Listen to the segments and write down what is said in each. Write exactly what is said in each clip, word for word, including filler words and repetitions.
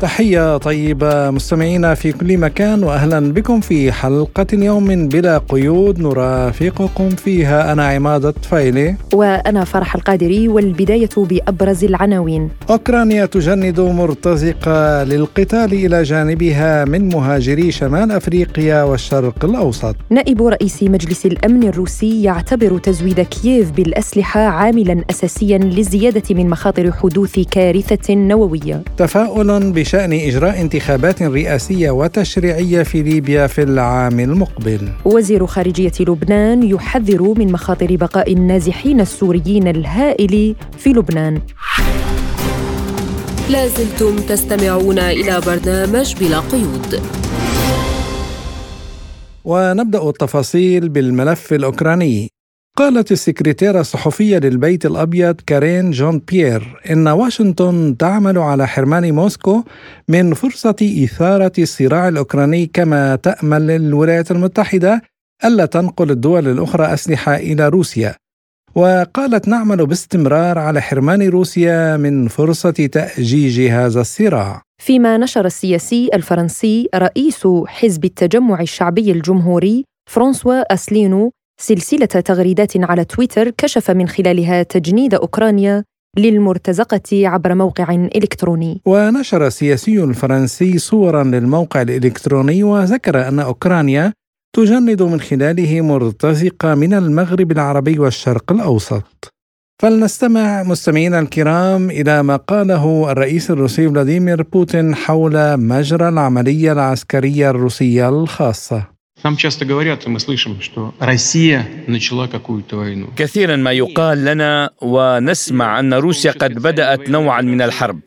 تحية طيبة مستمعينا في كل مكان، وأهلا بكم في حلقة يوم بلا قيود نرافقكم فيها أنا عماد الطفيلي وأنا فرح القادري. والبداية بأبرز العناوين. أوكرانيا تجند مرتزقة للقتال إلى جانبها من مهاجري شمال أفريقيا والشرق الأوسط. نائب رئيس مجلس الأمن الروسي يعتبر تزويد كييف بالأسلحة عاملا أساسيا للزيادة من مخاطر حدوث كارثة نووية. تفاؤل بشأن شأن إجراء انتخابات رئاسية وتشريعية في ليبيا في العام المقبل. وزير خارجية لبنان يحذر من مخاطر بقاء النازحين السوريين الهائل في لبنان. لازلتم تستمعون إلى برنامج بلا قيود. ونبدأ التفاصيل بالملف الأوكراني. قالت السكرتيرة الصحفية للبيت الأبيض كارين جون بيير إن واشنطن تعمل على حرمان موسكو من فرصة إثارة الصراع الأوكراني، كما تأمل الولايات المتحدة ألا تنقل الدول الأخرى أسلحة إلى روسيا. وقالت نعمل باستمرار على حرمان روسيا من فرصة تأجيج هذا الصراع. فيما نشر السياسي الفرنسي رئيس حزب التجمع الشعبي الجمهوري فرانسوا أسلينو سلسلة تغريدات على تويتر كشف من خلالها تجنيد أوكرانيا للمرتزقة عبر موقع إلكتروني. ونشر السياسي الفرنسي صوراً للموقع الإلكتروني وذكر أن أوكرانيا تجند من خلاله مرتزقة من المغرب العربي والشرق الأوسط. فلنستمع مستمعينا الكرام إلى ما قاله الرئيس الروسي فلاديمير بوتين حول مجرى العملية العسكرية الروسية الخاصة. كثيرا ما يقال لنا ونسمع أن روسيا قد بدأت نوعا من الحرب.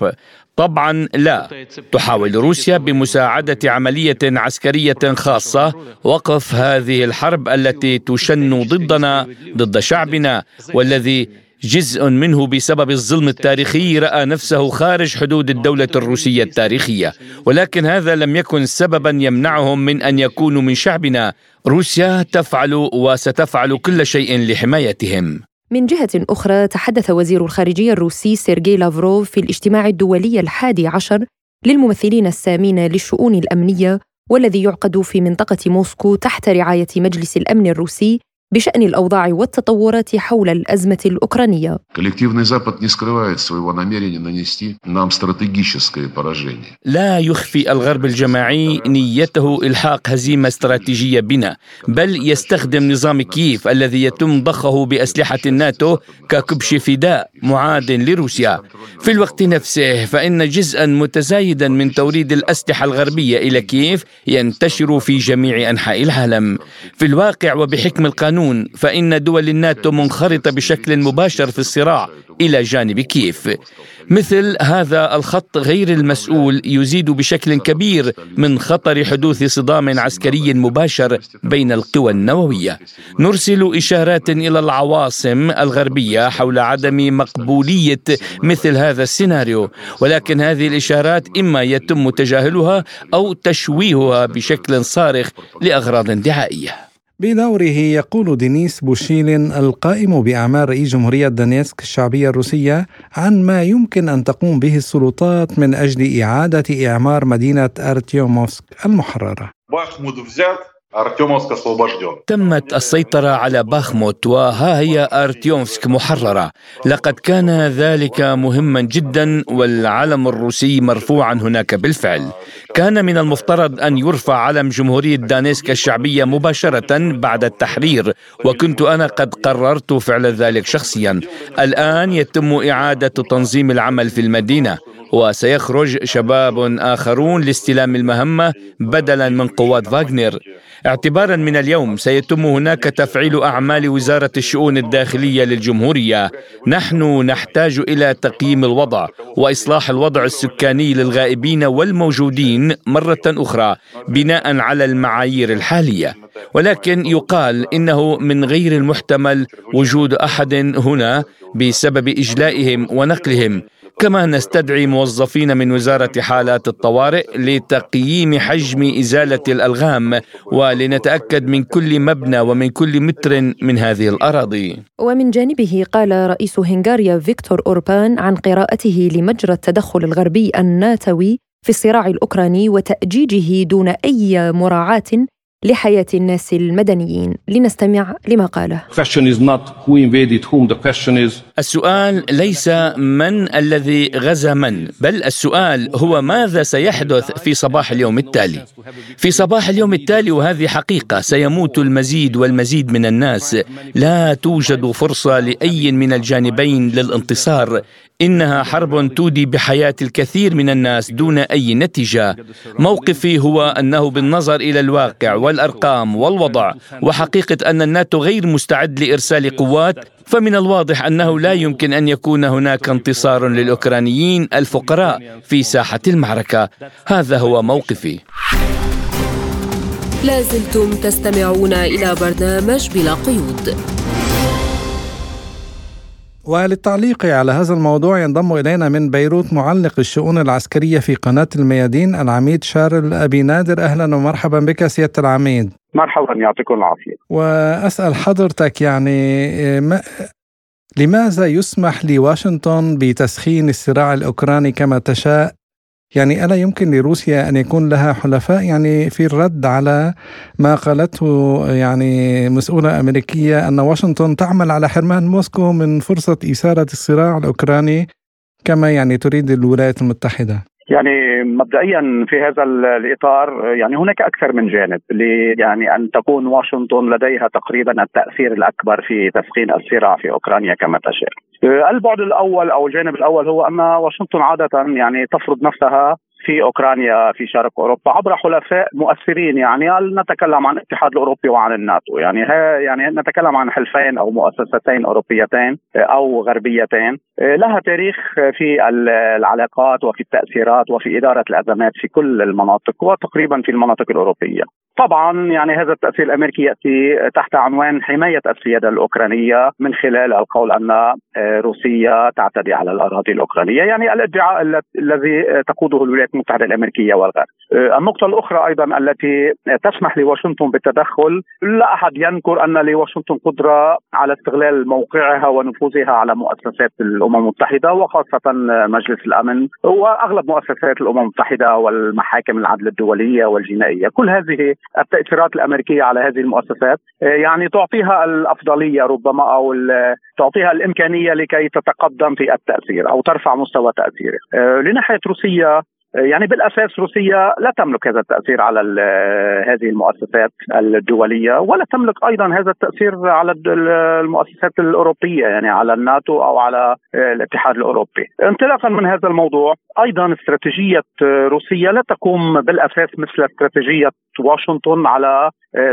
طبعا لا، تحاول روسيا بمساعدة عملية عسكرية خاصة وقف هذه الحرب التي تشن ضدنا، ضد شعبنا، والذي جزء منه بسبب الظلم التاريخي رأى نفسه خارج حدود الدولة الروسية التاريخية، ولكن هذا لم يكن سببا يمنعهم من أن يكونوا من شعبنا. روسيا تفعل وستفعل كل شيء لحمايتهم. من جهة أخرى، تحدث وزير الخارجية الروسي سيرجي لافروف في الاجتماع الدولي الحادي عشر للممثلين السامين للشؤون الأمنية والذي يعقد في منطقة موسكو تحت رعاية مجلس الأمن الروسي بشأن الأوضاع والتطورات حول الأزمة الأوكرانية. لا يخفي الغرب الجماعي نيته إلحاق هزيمة استراتيجية بنا، بل يستخدم نظام كييف الذي يتم ضخه بأسلحة الناتو ككبش فداء معاد لروسيا. في الوقت نفسه فإن جزءا متزايدا من توريد الأسلحة الغربية إلى كييف ينتشر في جميع أنحاء العالم. في الواقع وبحكم القانون فإن دول الناتو منخرطة بشكل مباشر في الصراع إلى جانب كييف. مثل هذا الخط غير المسؤول يزيد بشكل كبير من خطر حدوث صدام عسكري مباشر بين القوى النووية. نرسل إشارات إلى العواصم الغربية حول عدم مقبولية مثل هذا السيناريو، ولكن هذه الإشارات إما يتم تجاهلها أو تشويهها بشكل صارخ لأغراض دعائية. بدوره يقول دينيس بوشيلين القائم بأعمال رئيس جمهورية دونيتسك الشعبية الروسية عن ما يمكن أن تقوم به السلطات من أجل إعادة إعمار مدينة أرتيوموفسك المحررة. تمت السيطرة على باخموت وها هي أرتيومسك محررة. لقد كان ذلك مهما جدا والعلم الروسي مرفوعا هناك بالفعل. كان من المفترض أن يرفع علم جمهورية دانيسك الشعبية مباشرة بعد التحرير، وكنت أنا قد قررت فعل ذلك شخصيا. الآن يتم إعادة تنظيم العمل في المدينة، وسيخرج شباب آخرون لاستلام المهمة بدلا من قوات فاغنر. اعتبارا من اليوم سيتم هناك تفعيل أعمال وزارة الشؤون الداخلية للجمهورية. نحن نحتاج إلى تقييم الوضع وإصلاح الوضع السكاني للغائبين والموجودين مرة أخرى بناء على المعايير الحالية، ولكن يقال إنه من غير المحتمل وجود أحد هنا بسبب إجلائهم ونقلهم. كما نستدعي موظفين من وزارة حالات الطوارئ لتقييم حجم إزالة الألغام ولنتأكد من كل مبنى ومن كل متر من هذه الأراضي. ومن جانبه قال رئيس هنغاريا فيكتور أوربان عن قراءته لمجرى التدخل الغربي الناتوي في الصراع الأوكراني وتأجيجه دون أي مراعاة لحياة الناس المدنيين. لنستمع لما قاله. السؤال ليس من الذي غزا من، بل السؤال هو ماذا سيحدث في صباح اليوم التالي. في صباح اليوم التالي، وهذه حقيقة، سيموت المزيد والمزيد من الناس. لا توجد فرصة لأي من الجانبين للانتصار. إنها حرب تودي بحياة الكثير من الناس دون أي نتيجة. موقفي هو أنه بالنظر إلى الواقع والأرقام والوضع وحقيقة أن الناتو غير مستعد لإرسال قوات، فمن الواضح أنه لا يمكن أن يكون هناك انتصار للأوكرانيين الفقراء في ساحة المعركة. هذا هو موقفي. لازلتم تستمعون إلى برنامج بلا قيود. وللتعليق على هذا الموضوع ينضم إلينا من بيروت معلق الشؤون العسكرية في قناة الميادين العميد شارل أبي نادر. أهلا ومرحبا بك سيادة العميد. مرحبا، يعطيكم العافية. وأسأل حضرتك يعني ما لماذا يسمح لواشنطن بتسخين الصراع الأوكراني كما تشاء؟ يعني ألا يمكن لروسيا أن يكون لها حلفاء؟ يعني في الرد على ما قالته يعني مسؤولة أمريكية أن واشنطن تعمل على حرمان موسكو من فرصة إثارة الصراع الأوكراني كما يعني تريد الولايات المتحدة. يعني مبدئيا في هذا الإطار يعني هناك أكثر من جانب يعني أن تكون واشنطن لديها تقريبا التأثير الأكبر في تسخين الصراع في أوكرانيا كما تشاء. البعد الأول أو الجانب الأول هو أن واشنطن عادة يعني تفرض نفسها في أوكرانيا في شرق أوروبا عبر حلفاء مؤثرين. يعني نتكلم عن الاتحاد الأوروبي وعن الناتو، يعني يعني نتكلم عن حلفين أو مؤسستين أوروبيتين أو غربيتين لها تاريخ في العلاقات وفي التأثيرات وفي إدارة الأزمات في كل المناطق وتقريبا في المناطق الأوروبية. طبعا يعني هذا التأثير الأمريكي يأتي تحت عنوان حماية السيادة الأوكرانية من خلال القول أن روسيا تعتدي على الأراضي الأوكرانية، يعني الادعاء الذي تقوده الولايات المتحدة الأمريكية والغرب. النقطة الأخرى أيضا التي تسمح لواشنطن بالتدخل، لا أحد ينكر أن لواشنطن قدرة على استغلال موقعها ونفوذها على مؤسسات الأمم المتحدة وخاصة مجلس الأمن وأغلب مؤسسات الأمم المتحدة والمحاكم العدل الدولية والجنائية. كل هذه التأثيرات الأمريكية على هذه المؤسسات يعني تعطيها الأفضلية ربما أو تعطيها الإمكانية لكي تتقدم في التأثير أو ترفع مستوى تأثيره. لناحية روسيا، يعني بالأساس روسيا لا تملك هذا التأثير على هذه المؤسسات الدولية ولا تملك أيضا هذا التأثير على المؤسسات الأوروبية، يعني على الناتو أو على الاتحاد الأوروبي. انطلاقا من هذا الموضوع أيضا استراتيجية روسيا لا تقوم بالأساس مثل استراتيجية واشنطن على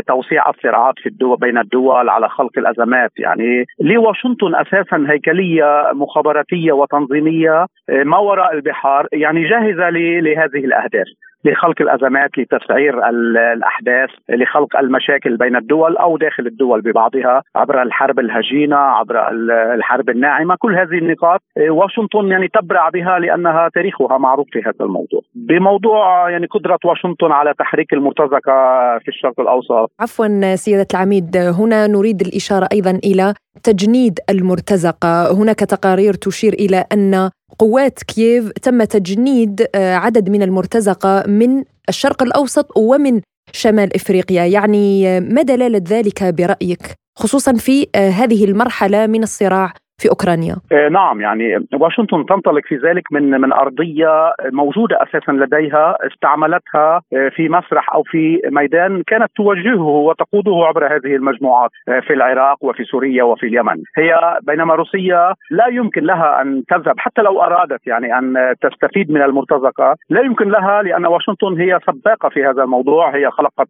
توسيع الصراعات في الدول بين الدول على خلق الأزمات. يعني لواشنطن أساسا هيكلية مخابراتية وتنظيمية ما وراء البحار يعني جاهزة لهذه الأهداف، لخلق الأزمات، لتسعير الأحداث، لخلق المشاكل بين الدول أو داخل الدول ببعضها عبر الحرب الهجينة، عبر الحرب الناعمة. كل هذه النقاط واشنطن يعني تبرع بها لأنها تاريخها معروف في هذا الموضوع. بموضوع يعني قدرة واشنطن على تحريك المرتزقة في الشرق الأوسط. عفوا سيادة العميد، هنا نريد الإشارة أيضا إلى تجنيد المرتزقة. هناك تقارير تشير إلى أن قوات كييف تم تجنيد عدد من المرتزقة من الشرق الأوسط ومن شمال إفريقيا. يعني ما دلالة ذلك برأيك خصوصا في هذه المرحلة من الصراع في أوكرانيا؟ آه نعم، يعني واشنطن تنطلق في ذلك من من أرضية موجودة أساسا لديها، استعملتها في مسرح أو في ميدان كانت توجهه وتقوده عبر هذه المجموعات في العراق وفي سوريا وفي اليمن. هي بينما روسيا لا يمكن لها أن تذهب حتى لو أرادت يعني أن تستفيد من المرتزقة، لا يمكن لها، لأن واشنطن هي سباقة في هذا الموضوع. هي خلقت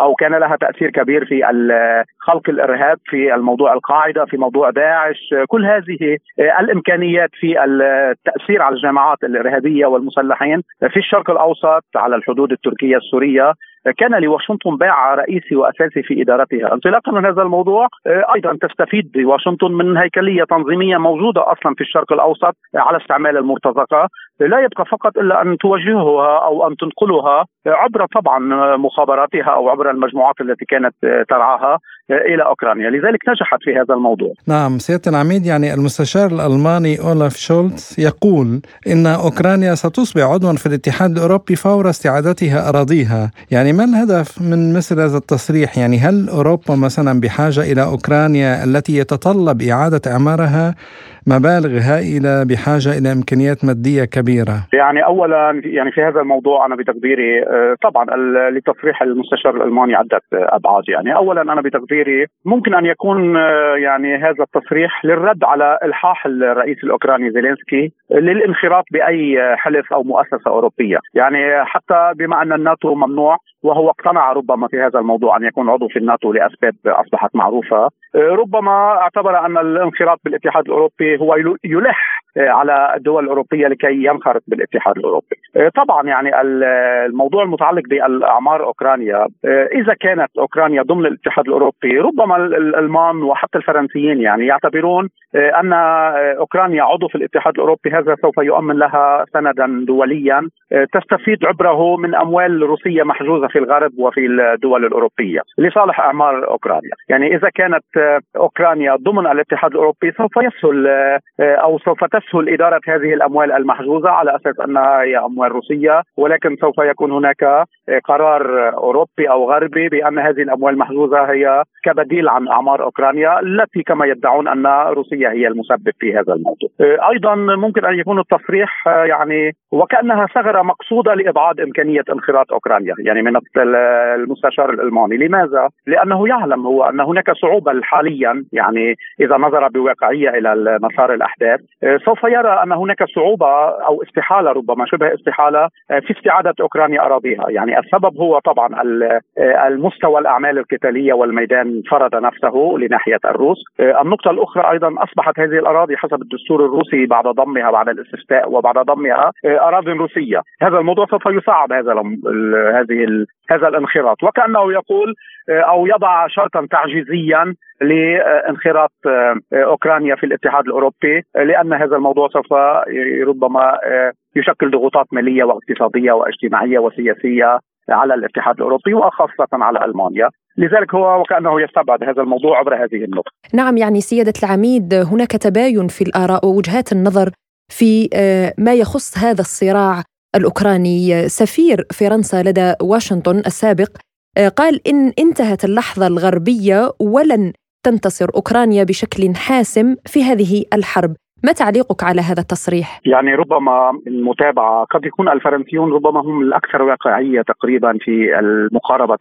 أو كان لها تأثير كبير في خلق الإرهاب، في الموضوع القاعدة، في موضوع داعش. كل هذه الإمكانيات في التأثير على الجماعات الإرهابية والمسلحين في الشرق الأوسط على الحدود التركية السورية كان لواشنطن باع رئيسي وأساسي في إدارتها. انطلاقا من هذا الموضوع أيضا تستفيد واشنطن من هيكلية تنظيمية موجودة أصلا في الشرق الأوسط على استعمال المرتزقة، لا يبقى فقط إلا أن توجهها أو أن تنقلها عبر طبعا مخابراتها أو عبر المجموعات التي كانت ترعاها إلى أوكرانيا، لذلك نجحت في هذا الموضوع. نعم سيادة العميد، يعني المستشار الألماني أولاف شولتز يقول إن أوكرانيا ستصبح عضوا في الاتحاد الأوروبي فور استعادتها أراضيها، يعني ما الهدف من مثل هذا التصريح؟ يعني هل أوروبا مثلا بحاجة إلى أوكرانيا التي يتطلب إعادة إعمارها مبالغ هائلة بحاجة إلى إمكانيات مادية كبيرة؟ يعني أولا يعني في هذا الموضوع أنا بتقديري طبعا لتصريح المستشار الألماني عدة أبعاد، يعني أولا أنا بتقديري ممكن أن يكون يعني هذا التصريح للرد على إلحاح الرئيس الأوكراني زيلينسكي للانخراط بأي حلف أو مؤسسة أوروبية، يعني حتى بما أن الناتو ممنوع وهو اقتنع ربما في هذا الموضوع أن يكون عضو في الناتو لأسباب أصبحت معروفة، ربما اعتبر أن الانخراط بالاتحاد الأوروبي هو يلح على الدول الأوروبية لكي ينخرط بالاتحاد الأوروبي. طبعا يعني الموضوع المتعلق بالأعمار أوكرانيا، إذا كانت أوكرانيا ضمن الاتحاد الأوروبي ربما الألمان وحتى الفرنسيين يعني يعتبرون أن أوكرانيا عضو في الاتحاد الأوروبي هذا سوف يؤمن لها سندا دوليا تستفيد عبره من أموال روسية محجوزة في الغرب وفي الدول الأوروبية لصالح أعمار أوكرانيا. يعني إذا كانت أوكرانيا ضمن الاتحاد الأوروبي سوف يسهل أو سوف تسهل إدارة هذه الأموال المحجوزة على أساس أنها هي أموال روسية، ولكن سوف يكون هناك قرار أوروبي أو غربي بأن هذه الأموال المحجوزة هي كبديل عن أعمار أوكرانيا التي كما يدعون أن روسيا هي المسبب في هذا الموضوع. أيضا ممكن أن يكون التصريح يعني وكأنها ثغرة مقصودة لإبعاد إمكانية انخراط أوكرانيا يعني من المستشار الألماني. لماذا؟ لأنه يعلم هو أن هناك صعوبة حاليا، يعني إذا نظر بواقعية إلى مسار الأحداث سوف يرى أن هناك صعوبة أو استحالة ربما شبه استحالة في استعادة أوكرانيا أراضيها. يعني السبب هو طبعا المستوى الأعمال القتالية والميدان فرض نفسه لناحية الروس. النقطة الأخرى أيضا أصبحت هذه الأراضي حسب الدستور الروسي بعد ضمها بعد الاستفتاء وبعد ضمها أراضي روسية. هذا الموضوع سوف يصعب هذا هذه هذا الانخراط، وكأنه يقول أو يضع شرطا تعجيزيا لانخراط أوكرانيا في الاتحاد الأوروبي، لأن هذا الموضوع سوف ربما يشكل ضغوطات مالية واقتصادية واجتماعية وسياسية على الاتحاد الأوروبي وخاصة على ألمانيا، لذلك هو وكأنه يستبعد هذا الموضوع عبر هذه النقطة. نعم يعني سيادة العميد، هناك تباين في الآراء ووجهات النظر في ما يخص هذا الصراع الأوكراني. سفير فرنسا لدى واشنطن السابق قال إن انتهت اللحظة الغربية ولن تنتصر أوكرانيا بشكل حاسم في هذه الحرب. ما تعليقك على هذا التصريح؟ يعني ربما المتابعة قد يكون الفرنسيون ربما هم الأكثر واقعية تقريبا في مقاربة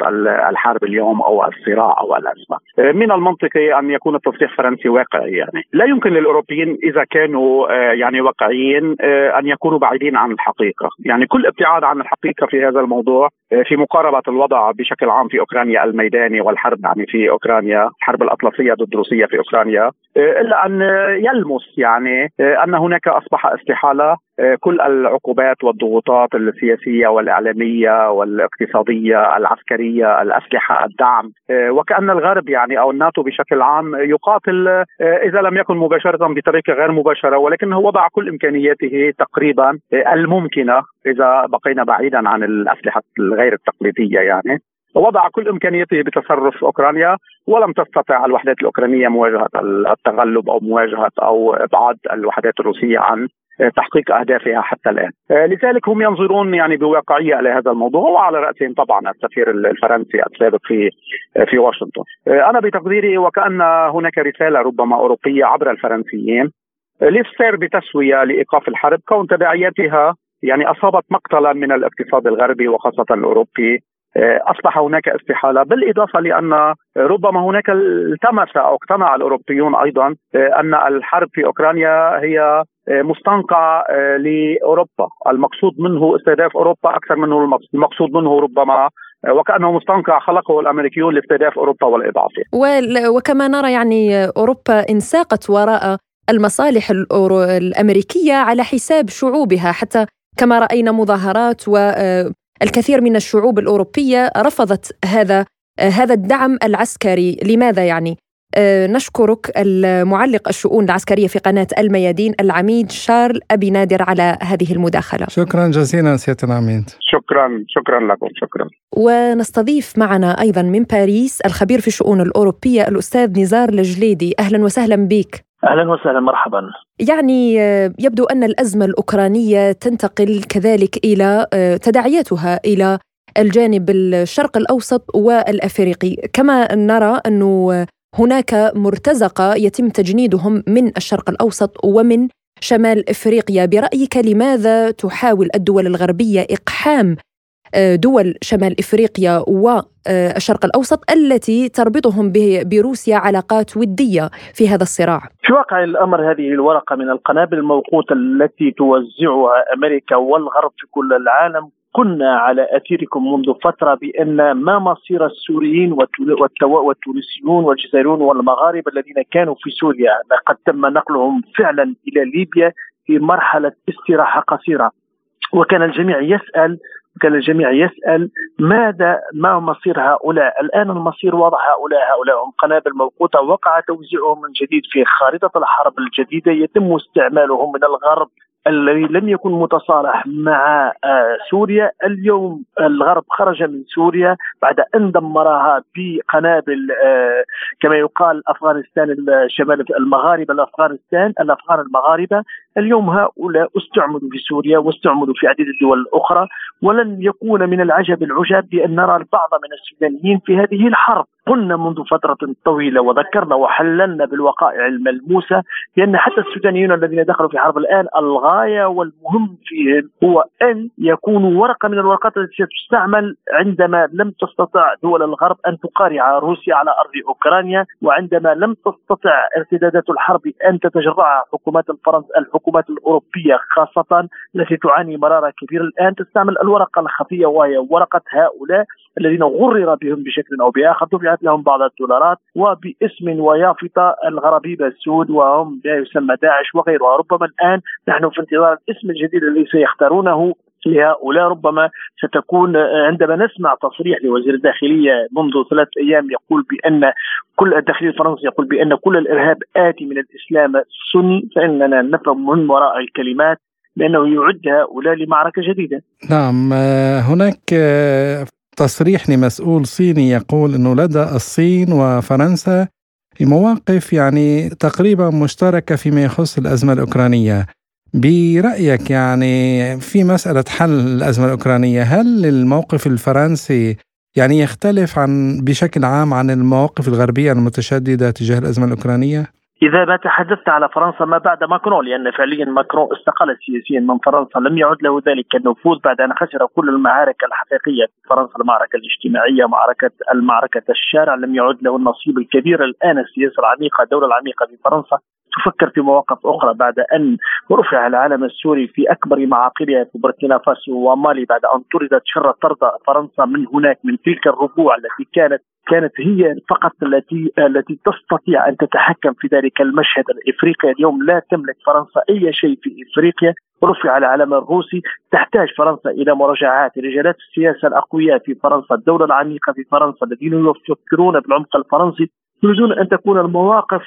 الحرب اليوم أو الصراع أو الأزمة. من المنطقي أن يكون التصريح فرنسي واقعي، يعني لا يمكن للأوروبيين إذا كانوا يعني واقعيين أن يكونوا بعيدين عن الحقيقة. يعني كل ابتعاد عن الحقيقة في هذا الموضوع في مقاربة الوضع بشكل عام في أوكرانيا الميداني والحرب يعني في أوكرانيا الحرب الأطلسية ضد روسيا في أوكرانيا، إلا أن يلمس يعني أن هناك أصبح استحالة. كل العقوبات والضغوطات السياسية والإعلامية والاقتصادية العسكرية الأسلحة الدعم، وكأن الغرب يعني أو الناتو بشكل عام يقاتل إذا لم يكن مباشرة بطريقة غير مباشرة، ولكن هو وضع كل إمكانياته تقريبا الممكنة إذا بقينا بعيدا عن الأسلحة الغير التقليدية، يعني وضع كل إمكانيته بتصرف أوكرانيا ولم تستطع الوحدات الأوكرانية مواجهة التغلب أو مواجهة أو إبعاد الوحدات الروسية عن تحقيق أهدافها حتى الآن. لذلك هم ينظرون يعني بواقعية على هذا الموضوع، وعلى رأسهم طبعا السفير الفرنسي السابق في في واشنطن. أنا بتقديري وكأن هناك رسالة ربما أوروبية عبر الفرنسيين للسير بتسوية لإيقاف الحرب كون تداعياتها يعني أصابت مقتلا من الاقتصاد الغربي وخاصة الأوروبي. أصبح هناك استحالة، بالإضافة لأن ربما هناك التمس أو اقتنع الأوروبيون أيضا أن الحرب في أوكرانيا هي مستنقع لأوروبا، المقصود منه استهداف أوروبا أكثر منه المقصود منه ربما وكأنه مستنقع خلقه الأمريكيون لاستهداف أوروبا والإضعافها. وكما نرى يعني أوروبا انساقت وراء المصالح الأمريكية على حساب شعوبها، حتى كما رأينا مظاهرات و الكثير من الشعوب الأوروبية رفضت هذا هذا الدعم العسكري. لماذا يعني؟ نشكرك المعلق الشؤون العسكرية في قناة الميادين العميد شارل أبي نادر على هذه المداخلة. شكرا جزيلا سيادة العميد. شكرا شكرا لكم. شكرا. ونستضيف معنا أيضا من باريس الخبير في الشؤون الأوروبية الأستاذ نزار جليدي. أهلا وسهلا بك. أهلا وسهلا مرحبا. يعني يبدو أن الأزمة الأوكرانية تنتقل كذلك إلى تداعياتها إلى الجانب الشرق الأوسط والأفريقي، كما نرى أنه هناك مرتزقة يتم تجنيدهم من الشرق الأوسط ومن شمال إفريقيا. برأيك لماذا تحاول الدول الغربية إقحام دول شمال إفريقيا والشرق الأوسط التي تربطهم بروسيا علاقات ودية في هذا الصراع؟ في واقع الأمر هذه الورقة من القنابل الموقوتة التي توزعها أمريكا والغرب في كل العالم، كنا على أثيركم منذ فترة بأن ما مصير السوريين والتونسيون والجزائريون والمغاربة الذين كانوا في سوريا، لقد تم نقلهم فعلا إلى ليبيا في مرحلة استراحة قصيرة، وكان الجميع يسأل كان الجميع يسأل ماذا ما مصير هؤلاء. الآن المصير واضح، هؤلاء هؤلاء هم قنابل موقوتة وقع توزيعهم من جديد في خارطة الحرب الجديدة، يتم استعمالهم من الغرب الذي لم يكن متصالح مع سوريا. اليوم الغرب خرج من سوريا بعد أن دمرها بقنابل كما يقال أفغانستان الشمال المغاربة الأفغانستان الأفغان المغاربة. اليوم هؤلاء استعملوا في سوريا واستعملوا في عديد الدول الأخرى، ولن يكون من العجب العجاب بأن نرى البعض من السودانيين في هذه الحرب. قلنا منذ فترة طويلة وذكرنا وحللنا بالوقائع الملموسة بأن حتى السودانيين الذين دخلوا في حرب الآن الغاية والمهم فيهم هو أن يكونوا ورقة من الورقات التي تستعمل عندما لم تستطع دول الغرب أن تقارع روسيا على أرض أوكرانيا، وعندما لم تستطع ارتدادات الحرب أن تتجرعها حكومات الفرنس الحكومات الأوروبية خاصة التي تعاني مرارة كبيرة الآن تستعمل الورقة الخفية وهي ورقة هؤلاء الذين غرر بهم بشكل أو بآخر، دفعت لهم بعض الدولارات وباسم ويافطة الغرابيب السود وهم لا يسمى داعش وغيرها. ربما الآن نحن في انتظار الاسم الجديد الذي سيختارونه لهؤلاء. ربما ستكون عندما نسمع تصريح لوزير الداخلية منذ ثلاث أيام يقول بأن كل الداخلية الفرنسي يقول بأن كل الإرهاب آتي من الإسلام السني، فإننا نفهم من وراء الكلمات لأنه يعد هؤلاء لمعركة جديدة. نعم، هناك تصريح لمسؤول صيني يقول أنه لدى الصين وفرنسا مواقف يعني تقريبا مشتركة فيما يخص الأزمة الأوكرانية. برأيك يعني في مسألة حل الأزمة الأوكرانية، هل الموقف الفرنسي يعني يختلف عن بشكل عام عن المواقف الغربية المتشددة تجاه الأزمة الأوكرانية؟ إذا ما تحدثت على فرنسا ما بعد ماكرون، لأن فعليا ماكرون استقال سياسيا من فرنسا، لم يعد له ذلك النفوذ بعد أن خسر كل المعارك الحقيقية في فرنسا، المعركة الاجتماعية، معركة المعركة الشارع، لم يعد له النصيب الكبير. الآن السياسة العميقة الدولة العميقة في فرنسا تفكر في مواقف أخرى بعد أن رفع العلم السوري في أكبر معاقلها في بوركينا فاسو ومالي، بعد أن طردت شر طرد فرنسا من هناك من تلك الربوع التي كانت كانت هي فقط التي التي تستطيع أن تتحكم في ذلك المشهد الإفريقي. اليوم لا تملك فرنسا أي شيء في إفريقيا، رفع العلم الروسي. تحتاج فرنسا إلى مراجعات. رجالات السياسة الأقوياء في فرنسا، الدولة العميقة في فرنسا الذين يفكرون بالعمق الفرنسي، يريدون أن تكون المواقف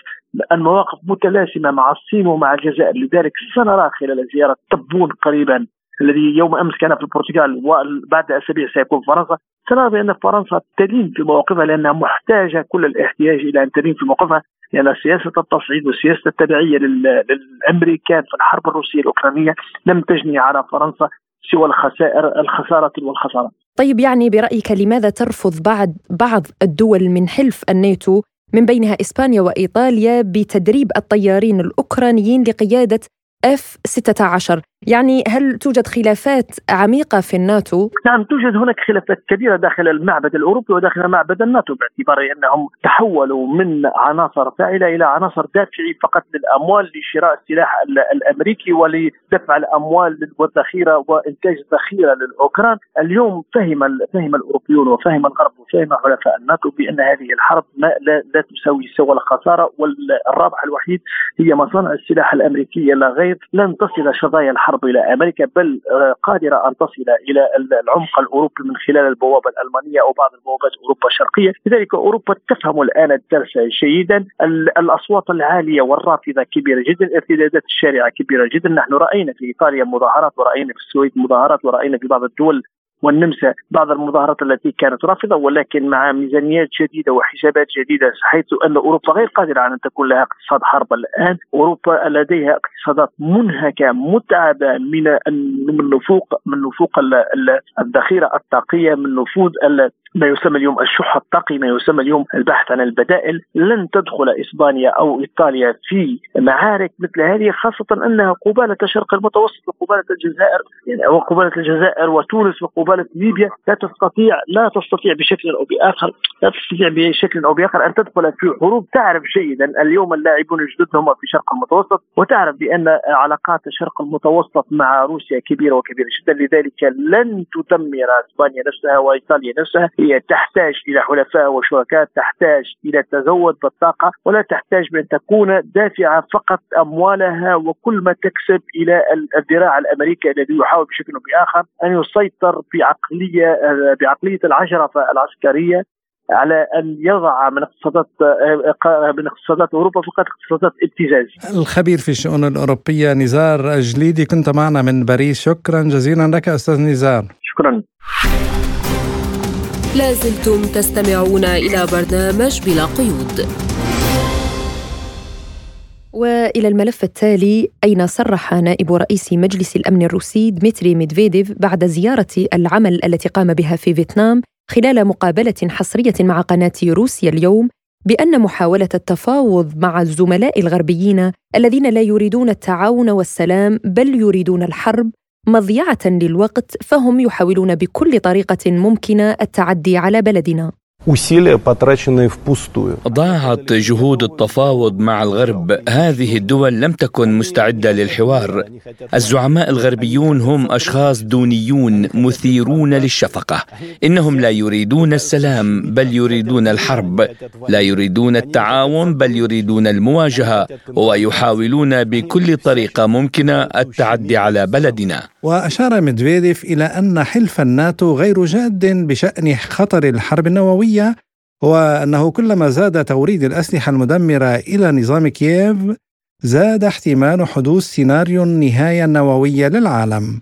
المواقف متلازمة مع الصين ومع الجزائر. لذلك سنرى خلال زيارة تبون قريبا الذي يوم أمس كان في البرتغال وبعد أسابيع سيكون في فرنسا، سنرى بأن فرنسا تلين في موقفها لأنها محتاجة كل الاحتياج إلى أن تلين في موقفها، لأن سياسة التصعيد والسياسة التبعية للأمريكان في الحرب الروسية الأوكرانية لم تجني على فرنسا سوى الخسائر الخسارة والخسارة. طيب، يعني برأيك لماذا ترفض بعض بعض الدول من حلف الناتو من بينها إسبانيا وإيطاليا بتدريب الطيارين الأوكرانيين لقيادة إف ستة عشر؟ يعني هل توجد خلافات عميقة في الناتو؟ نعم، توجد هناك خلافات كبيرة داخل المعبد الأوروبي وداخل معبد الناتو، باعتبار أنهم تحولوا من عناصر فاعلة إلى عناصر دافعي فقط للأموال لشراء السلاح الأمريكي ولدفع الأموال والذخيرة وإنتاج الذخيرة للأوكران. اليوم فهم فهم الأوروبيون وفهم الغرب وفهم حلفاء الناتو بأن هذه الحرب ما لا, لا تساوي سوى الخسارة، والرابح الوحيد هي مصانع السلاح الأمريكية لا غير، القريب لن تصل شظايا الحرب إلى أمريكا، بل قادرة أن تصل إلى العمق الأوروبي من خلال البوابة الألمانية أو بعض البوابات أوروبا الشرقية. لذلك أوروبا تفهم الآن الدرس جيدا. الأصوات العالية والرافضة كبيرة جدا، الارتدادات الشارعة كبيرة جدا. نحن رأينا في إيطاليا مظاهرات، ورأينا في السويد مظاهرات، ورأينا في بعض الدول والنمسا بعض المظاهرات التي كانت رافضة، ولكن مع ميزانيات جديدة وحسابات جديدة، حيث أن أوروبا غير قادرة على أن تكون لها اقتصاد حرب الآن. أوروبا لديها اقتصادات منهكة متعبة من من نفوق من نفوق الذخيرة الطاقية، من نفوذ ما يسمى اليوم الشح الطاقي، ما يسمى اليوم البحث عن البدائل. لن تدخل إسبانيا أو إيطاليا في معارك مثل هذه، خاصة أنها قبالة شرق المتوسط وقبالة الجزائر وقبالة الجزائر وتونس وقبالة ليبيا لا تستطيع لا تستطيع بشكل أو بآخر لا تستطيع بشكل أو بآخر أن تدخل في حروب. تعرف جيدا اليوم اللاعبون الجدد هم في شرق المتوسط، وتعرف بأن علاقات شرق المتوسط مع روسيا كبيرة وكبيرة جدا. لذلك لن تدمر إسبانيا نفسها وإيطاليا نفسها. هي تحتاج إلى حلفاء وشركاء، تحتاج إلى التزود بالطاقة، ولا تحتاج بأن تكون دافعة فقط أموالها وكل ما تكسب إلى الذراع الأمريكي الذي يحاول بشكل بآخر أن يسيطر بعقلية بعقلية العجرفة العسكرية، على أن يضع من اقتصادات من اقتصادات أوروبا فقط اقتصادات ابتزاز. الخبير في الشؤون الأوروبية نزار جليدي كنت معنا من باريس، شكرا جزيلا لك أستاذ نزار. شكرا. لازلتم تستمعون إلى برنامج بلا قيود. وإلى الملف التالي، أين صرح نائب رئيس مجلس الأمن الروسي دمتري ميدفيديف بعد زيارة العمل التي قام بها في فيتنام خلال مقابلة حصرية مع قناة روسيا اليوم بأن محاولة التفاوض مع الزملاء الغربيين الذين لا يريدون التعاون والسلام بل يريدون الحرب مضيعة للوقت، فهم يحاولون بكل طريقة ممكنة التعدي على بلدنا. ضاعت جهود التفاوض مع الغرب، هذه الدول لم تكن مستعدة للحوار. الزعماء الغربيون هم أشخاص دونيون مثيرون للشفقة، إنهم لا يريدون السلام بل يريدون الحرب، لا يريدون التعاون بل يريدون المواجهة، ويحاولون بكل طريقة ممكنة التعدي على بلدنا. وأشار ميدفيديف إلى أن حلف الناتو غير جاد بشأن خطر الحرب النووية، وأنه كلما زاد توريد الأسلحة المدمرة إلى نظام كييف زاد احتمال حدوث سيناريو نهاية نووية للعالم.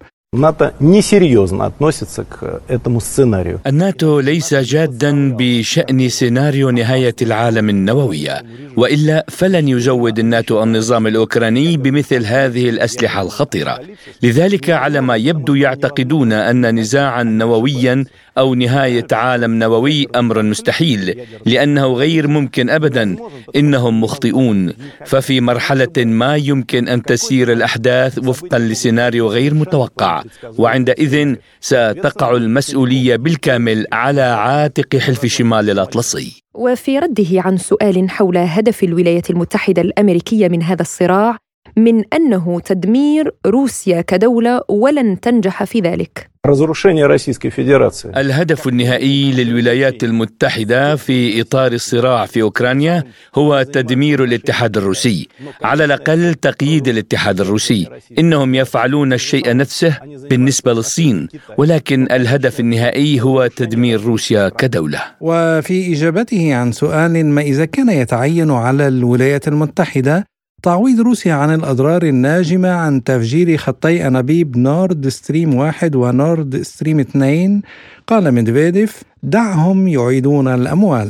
الناتو ليس جادا بشأن سيناريو نهاية العالم النووية، وإلا فلن يزود الناتو النظام الأوكراني بمثل هذه الأسلحة الخطيرة. لذلك على ما يبدو يعتقدون أن نزاعا نوويا أو نهاية عالم نووي أمر مستحيل، لأنه غير ممكن أبدا. إنهم مخطئون، ففي مرحلة ما يمكن أن تسير الأحداث وفقا لسيناريو غير متوقع، وعندئذ ستقع المسؤولية بالكامل على عاتق حلف شمال الأطلسي. وفي رده عن سؤال حول هدف الولايات المتحدة الأمريكية من هذا الصراع من أنه تدمير روسيا كدولة ولن تنجح في ذلك، الهدف النهائي للولايات المتحدة في إطار الصراع في أوكرانيا هو تدمير الاتحاد الروسي، على الأقل تقييد الاتحاد الروسي. إنهم يفعلون الشيء نفسه بالنسبة للصين، ولكن الهدف النهائي هو تدمير روسيا كدولة. وفي إجابته عن سؤال ما إذا كان يتعين على الولايات المتحدة تعويض روسيا عن الأضرار الناجمة عن تفجير خطي أنابيب نورد ستريم واحد ونورد ستريم اثنين، قال ميدفيديف دعهم يعيدون الأموال.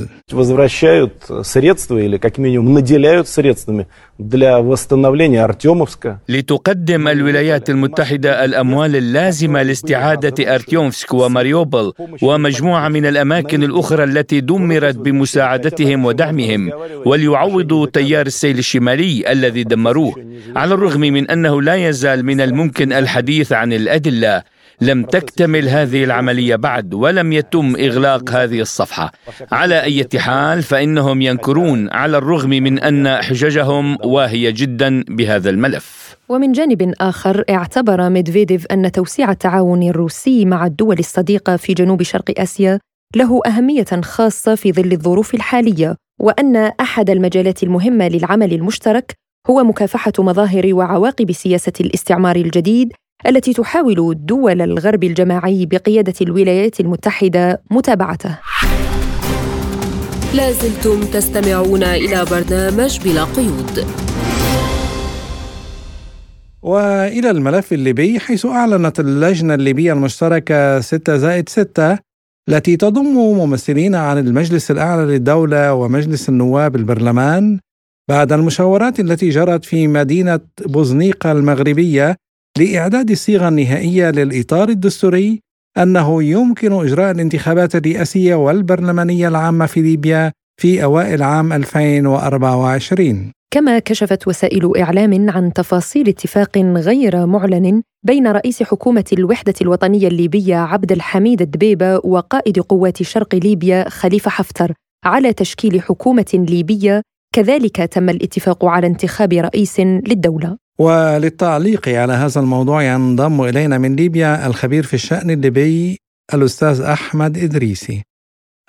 لتقدم الولايات المتحدة الأموال اللازمة لاستعادة أرتيومسك وماريوبل ومجموعة من الأماكن الأخرى التي دمرت بمساعدتهم ودعمهم، وليعوضوا تيار السيل الشمالي الذي دمروه. على الرغم من أنه لا يزال من الممكن الحديث عن الأدلة، لم تكتمل هذه العملية بعد ولم يتم إغلاق هذه الصفحة. على أي حال فإنهم ينكرون، على الرغم من أن حججهم واهية جدا بهذا الملف. ومن جانب آخر، اعتبر ميدفيديف أن توسيع التعاون الروسي مع الدول الصديقة في جنوب شرق آسيا له أهمية خاصة في ظل الظروف الحالية، وأن أحد المجالات المهمة للعمل المشترك هو مكافحة مظاهر وعواقب سياسة الاستعمار الجديد التي تحاول دول الغرب الجماعي بقيادة الولايات المتحدة متابعته. لازلتم تستمعون إلى برنامج بلا قيود. وإلى الملف الليبي، حيث أعلنت اللجنة الليبية المشتركة ستة زائد ستة التي تضم ممثلين عن المجلس الأعلى للدولة ومجلس النواب البرلمان بعد المشاورات التي جرت في مدينة بوزنيقة المغربية لإعداد الصيغة النهائية للإطار الدستوري أنه يمكن إجراء الانتخابات الرئاسية والبرلمانية العامة في ليبيا في أوائل عام ألفين وأربعة وعشرين. كما كشفت وسائل إعلام عن تفاصيل اتفاق غير معلن بين رئيس حكومة الوحدة الوطنية الليبية عبد الحميد دبيبة وقائد قوات شرق ليبيا خليفة حفتر على تشكيل حكومة ليبية، كذلك تم الاتفاق على انتخاب رئيس للدولة. وللتعليق على هذا الموضوع ينضم إلينا من ليبيا الخبير في الشأن الليبي الأستاذ أحمد إدريسي.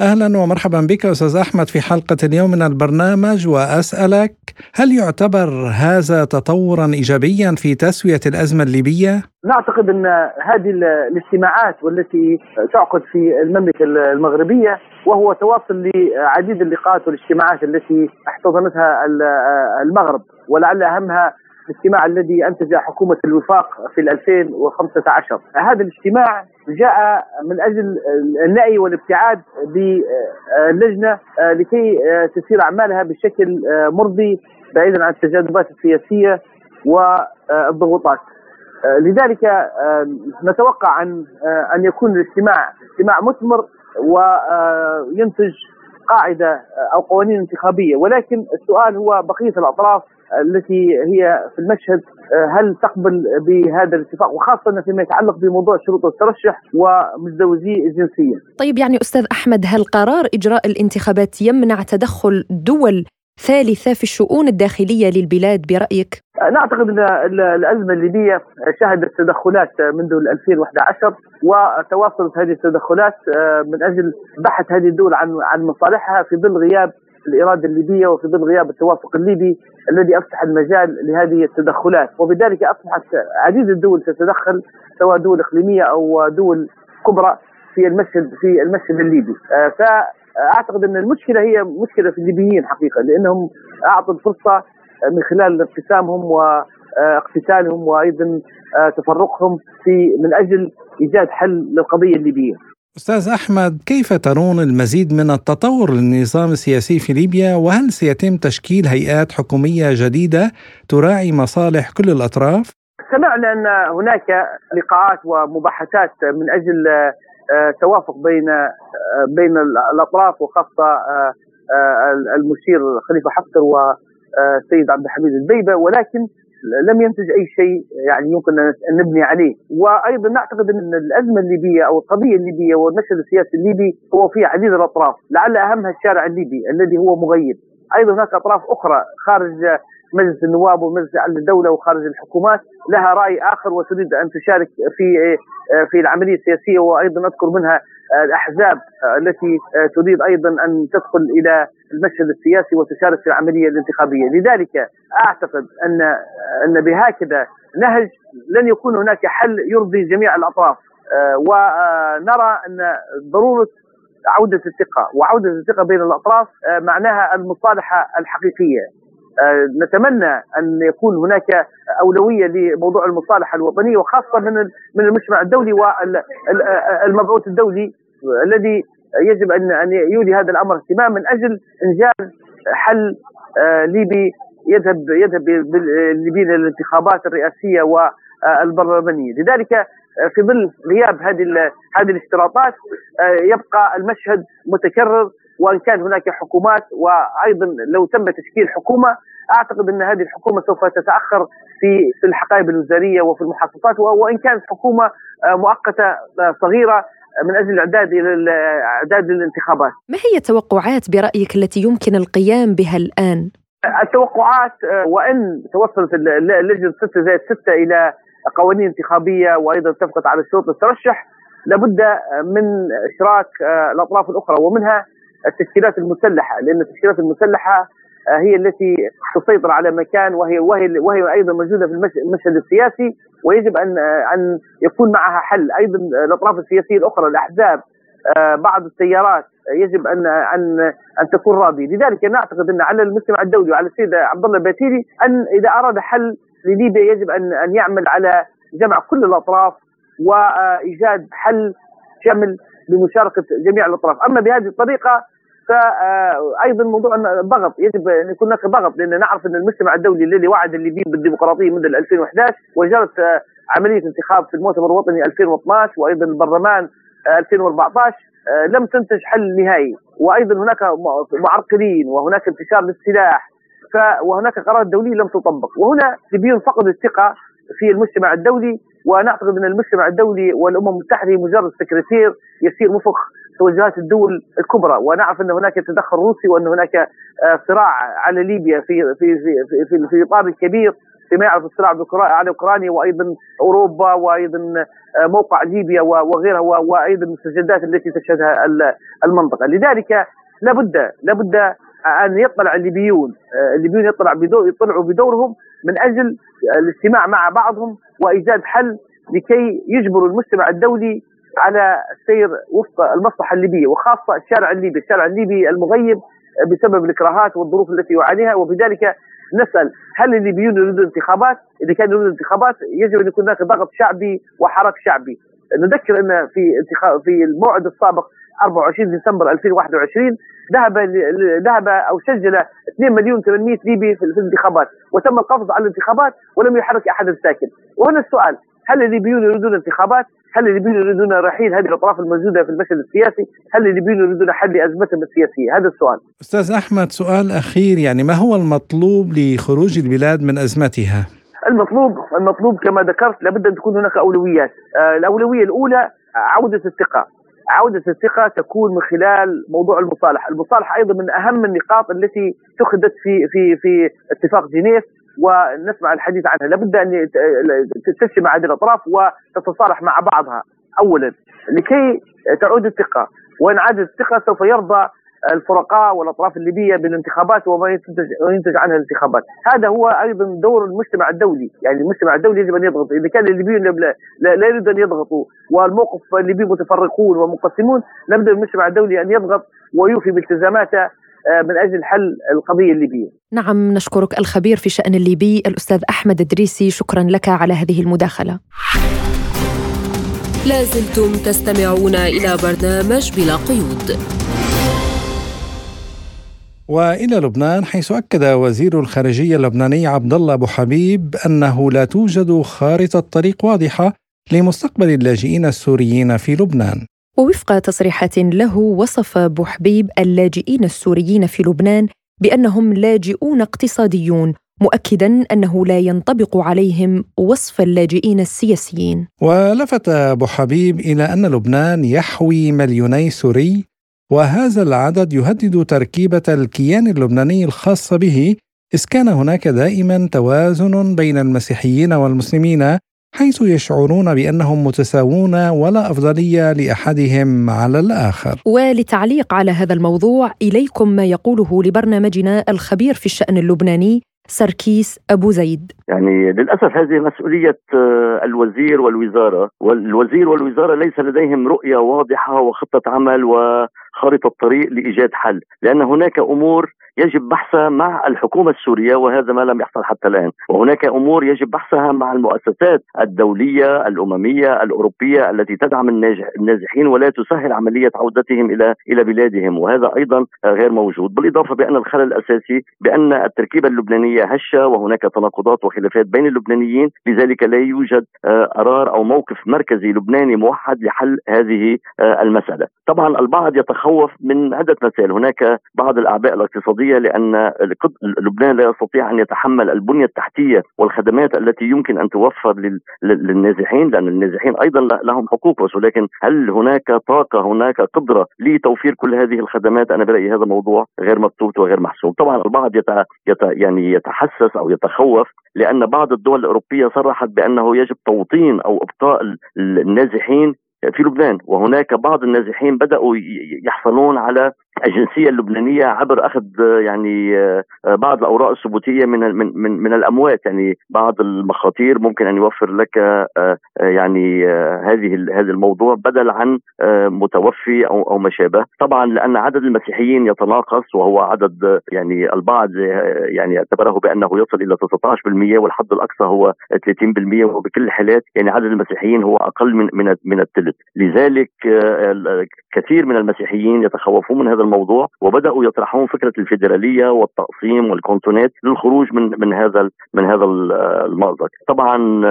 أهلا ومرحبا بك أستاذ أحمد في حلقة اليوم من البرنامج، وأسألك هل يعتبر هذا تطورا إيجابيا في تسوية الأزمة الليبية؟ نعتقد أن هذه الاجتماعات والتي تعقد في المملكة المغربية وهو تواصل لعديد اللقاءات والاجتماعات التي احتضنتها المغرب، ولعل أهمها الاجتماع الذي أنتج حكومة الوفاق في ألفين وخمسة عشر. هذا الاجتماع جاء من أجل النأي والابتعاد باللجنة لكي تسير أعمالها بشكل مرضي بعيدا عن التجاذبات السياسية والضغوطات. لذلك نتوقع أن أن يكون الاجتماع اجتماع مثمر وينتج قاعدة أو قوانين انتخابية، ولكن السؤال هو بقية الأطراف التي هي في المشهد هل تقبل بهذا الاتفاق، وخاصة فيما يتعلق بموضوع شروط الترشح ومزدوجي الجنسية. طيب يعني أستاذ أحمد، هل قرار إجراء الانتخابات يمنع تدخل دول ثالثة في الشؤون الداخلية للبلاد برأيك؟ نعتقد أن الأزمة الليبية شهدت تدخلات منذ ألفين وأحد عشر، وتواصلت هذه التدخلات من أجل بحث هذه الدول عن عن مصالحها في ظل غياب الإرادة الليبية وفي ظل غياب التوافق الليبي الذي أفتح المجال لهذه التدخلات، وبذلك أصبحت عديد الدول تتدخل سواء دول إقليمية أو دول كبرى في المشهد في المشهد الليبي. فأعتقد أن المشكلة هي مشكلة في الليبيين حقيقة، لأنهم أعطوا الفرصة من خلال انقسامهم واقتتالهم وأيضا تفرقهم في من أجل إيجاد حل للقضية الليبية. أستاذ أحمد، كيف ترون المزيد من التطور للنظام السياسي في ليبيا، وهل سيتم تشكيل هيئات حكومية جديدة تراعي مصالح كل الأطراف؟ سمعنا أن هناك لقاءات ومباحثات من أجل توافق بين بين الأطراف، وخاصة المشير خليفة حفتر والسيد عبد الحميد دبيبة، ولكن لم ينتج أي شيء يعني يمكن أن نبني عليه. وأيضا نعتقد أن الأزمة الليبية أو القضية الليبية والمشهد السياسي الليبي هو فيه عديد الأطراف، لعل أهمها الشارع الليبي الذي هو مغيب. أيضا هناك أطراف أخرى خارج مجلس النواب ومجلس الأعلى للدولة وخارج الحكومات لها رأي آخر وتريد أن تشارك في في العملية السياسية، وأيضا أذكر منها الأحزاب التي تريد أيضا أن تدخل إلى المشهد السياسي وتشارك في العملية الانتخابية. لذلك أعتقد أن أن بهكذا نهج لن يكون هناك حل يرضي جميع الأطراف، ونرى أن ضرورة عودة الثقة، وعودة الثقة بين الأطراف معناها المصالحة الحقيقية. نتمنى أن يكون هناك أولوية لموضوع المصالحة الوطنية، وخاصة من من المجتمع الدولي والمبعوث الدولي الذي يجب أن أن يولي هذا الأمر اهتمام من أجل إنجاز حل ليبي يذهب يذهب الليبيين للانتخابات الرئاسية والبرلمانية. لذلك في ظل غياب هذه هذه الاشتراطات يبقى المشهد متكرر، وإن كان هناك حكومات، وأيضا لو تم تشكيل حكومة أعتقد أن هذه الحكومة سوف تتأخر في في الحقائب الوزارية وفي المحافظات، وإن كانت حكومة مؤقتة صغيرة من أجل إعداد إعداد الانتخابات. ما هي التوقعات برأيك التي يمكن القيام بها الآن؟ التوقعات وإن توصلت اللجنة ستة زائد ستة إلى قوانين انتخابية وأيضا اتفقت على شروط الترشح، لابد من إشراك الأطراف الأخرى ومنها التشكيلات المسلحة، لأن التشكيلات المسلحة هي التي تسيطر على مكان، وهي وهي وهي ايضا موجوده في المشهد السياسي، ويجب ان ان يكون معها حل. ايضا الاطراف السياسيه الاخرى، الاحزاب، بعض التيارات، يجب ان ان ان تكون راضيه. لذلك انا اعتقد ان على المجتمع الدولي وعلى السيد عبد الله الباتيلي ان اذا اراد حل لليبيا يجب ان ان يعمل على جمع كل الاطراف وايجاد حل شامل بمشاركه جميع الاطراف. اما بهذه الطريقه فايضا موضوع الضغط، يجب ان يكون هناك ضغط، لان نعرف ان المجتمع الدولي الذي وعد الليبيين بالديمقراطيه منذ ألفين وأحد عشر، وجرت عمليه انتخاب في المؤتمر الوطني ألفين واثني عشر وايضا البرلمان ألفين وأربعة عشر، لم تنتج حل نهائي، وايضا هناك معرقلين وهناك انتشار للسلاح، وهناك قرارات دوليه لم تطبق، وهنا الليبيون فقدوا الثقه في المجتمع الدولي. ونعتقد ان المجتمع الدولي والامم المتحده مجرد سكرتير يسير وفق توجهات الدول الكبرى، ونعرف ان هناك تدخل روسي وان هناك صراع على ليبيا في في في في, في اطار كبير فيما يعرف الصراع على اوكرانيا، وايضا اوروبا، وايضا موقع ليبيا وغيرها، وايضا المستجدات التي تشهدها المنطقه. لذلك لابد لابد ان يطلع الليبيون الليبيون يطلع بدور يطلعوا بدورهم من اجل الاجتماع مع بعضهم وايجاد حل لكي يجبروا المجتمع الدولي على السير وفق المصلحه الليبيه، وخاصه الشارع الليبي، الشارع الليبي المغيب بسبب الاكراهات والظروف التي يعانيها. وبذلك نسال، هل الليبيون يريدون انتخابات؟ اذا كانوا يريدون انتخابات يجب ان يكون هناك ضغط شعبي وحراك شعبي. نذكر ان في انتخاب في الموعد السابق أربعة وعشرين ديسمبر ألفين وواحد وعشرين ذهب ذهب او سجل اثنين مليون وثمانمئة ليبي في الانتخابات، وتم القبض على الانتخابات ولم يحرك احد الساكن. وهنا السؤال، هل الليبيون يريدون انتخابات؟ هل الليبيون يريدون رحيل هذه الاطراف الموجوده في المشهد السياسي؟ هل الليبيون يريدون حل لازمتهم السياسيه؟ هذا السؤال. استاذ احمد، سؤال اخير، يعني ما هو المطلوب لخروج البلاد من ازمتها؟ المطلوب المطلوب كما ذكرت لابد ان تكون هناك اولويات. آه الاولويه الاولى عوده الثقه. عودة الثقة تكون من خلال موضوع المصالحة، المصالحة أيضا من أهم النقاط التي اتخذت في في في اتفاق جنيف ونسمع الحديث عنها. لابد أن تجتمع هذه الأطراف وتتصالح مع بعضها أولا لكي تعود الثقة، وإن عادت الثقة سوف يرضى الفرقاء والأطراف الليبية بالانتخابات وما ينتج عنها الانتخابات. هذا هو أيضا دور المجتمع الدولي، يعني المجتمع الدولي يجب أن يضغط. إذا كان الليبيون لا يريد أن يضغطوا والموقف الليبي متفرقون ومنقسمون، لابد المجتمع الدولي أن يضغط ويوفي بالتزاماته من أجل حل القضية الليبية. نعم، نشكرك الخبير في شأن الليبي الأستاذ أحمد إدريسي، شكرا لك على هذه المداخلة. لازلتم تستمعون إلى برنامج بلا قيود. وإلى لبنان، حيث أكد وزير الخارجية اللبناني عبد الله بوحبيب أنه لا توجد خارطة طريق واضحة لمستقبل اللاجئين السوريين في لبنان. ووفق تصريحات له، وصف بوحبيب اللاجئين السوريين في لبنان بأنهم لاجئون اقتصاديون، مؤكداً أنه لا ينطبق عليهم وصف اللاجئين السياسيين. ولفت بوحبيب إلى أن لبنان يحوي مليوني سوري، وهذا العدد يهدد تركيبة الكيان اللبناني الخاص به، إذ كان هناك دائما توازن بين المسيحيين والمسلمين، حيث يشعرون بأنهم متساوون ولا أفضلية لأحدهم على الآخر. ولتعليق على هذا الموضوع، إليكم ما يقوله لبرنامجنا الخبير في الشأن اللبناني سركيس أبو زيد. يعني للأسف هذه مسؤولية الوزير والوزارة، والوزير والوزارة ليس لديهم رؤية واضحة وخطة عمل وخارطة طريق لإيجاد حل، لأن هناك أمور يجب بحثها مع الحكومة السورية وهذا ما لم يحصل حتى الآن، وهناك أمور يجب بحثها مع المؤسسات الدولية الأممية الأوروبية التي تدعم النازحين ولا تسهل عملية عودتهم إلى إلى بلادهم، وهذا أيضا غير موجود. بالإضافة بأن الخلل الأساسي بأن التركيبة اللبنانية هشة وهناك تناقضات وخلافات بين اللبنانيين، لذلك لا يوجد قرار أو موقف مركزي لبناني موحد لحل هذه المسألة. طبعا البعض يتخوف من عدة مسائل، هناك بعض الأعباء الاقتصادية لأن لبنان لا يستطيع أن يتحمل البنية التحتية والخدمات التي يمكن أن توفر للنازحين، لأن النازحين أيضا لهم حقوق، ولكن هل هناك طاقة، هناك قدرة لتوفير كل هذه الخدمات؟ أنا برأيي هذا موضوع غير مكتوب وغير محسوب. طبعا البعض يت... يت... يعني يتحسس أو يتخوف لأن بعض الدول الأوروبية صرحت بأنه يجب توطين أو إبقاء النازحين في لبنان، وهناك بعض النازحين بدأوا يحصلون على الجنسية اللبنانية عبر أخذ يعني بعض الأوراق الثبوتية من من من الأموات، يعني بعض المخاطير ممكن أن يوفر لك يعني هذه هذا الموضوع بدل عن متوفي أو أو ما شابه. طبعا لأن عدد المسيحيين يتناقص، وهو عدد يعني البعض يعني اعتبره بأنه يصل إلى تسعة عشر بالمئة والحد الأقصى هو ثلاثين بالمئة، وبكل الحالات يعني عدد المسيحيين هو أقل من من من الثلث. لذلك كثير من المسيحيين يتخوفون من هذا الموضوع وبدأوا يطرحون فكرة الفيدرالية والتقسيم والكنتونات للخروج من من هذا من هذا المأزق. طبعا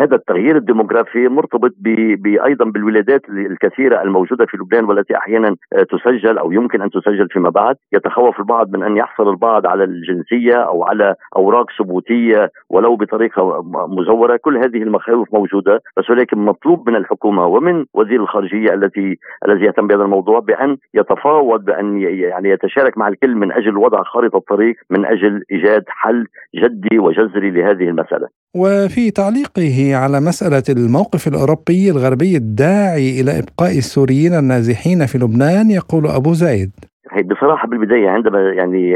هذا التغيير الديموغرافي مرتبط بأيضا بالولادات الكثيرة الموجودة في لبنان والتي أحيانا تسجل أو يمكن أن تسجل فيما بعد. يتخوف البعض من أن يحصل البعض على الجنسية أو على أوراق ثبوتية ولو بطريقة مزورة. كل هذه المخاوف موجودة، بس ولكن مطلوب من الحكومة ومن وزير الخارجية التي الذي يهتم بهذا الموضوع بأن يتفاوض، بأن يعني يتشارك مع الكل من أجل وضع خارطة طريق، من أجل إيجاد حل جدي وجذري لهذه المسألة. وفي تعليقه على مسألة الموقف الأوروبي الغربي الداعي إلى إبقاء السوريين النازحين في لبنان يقول أبو زايد: بصراحة بالبداية عندما يعني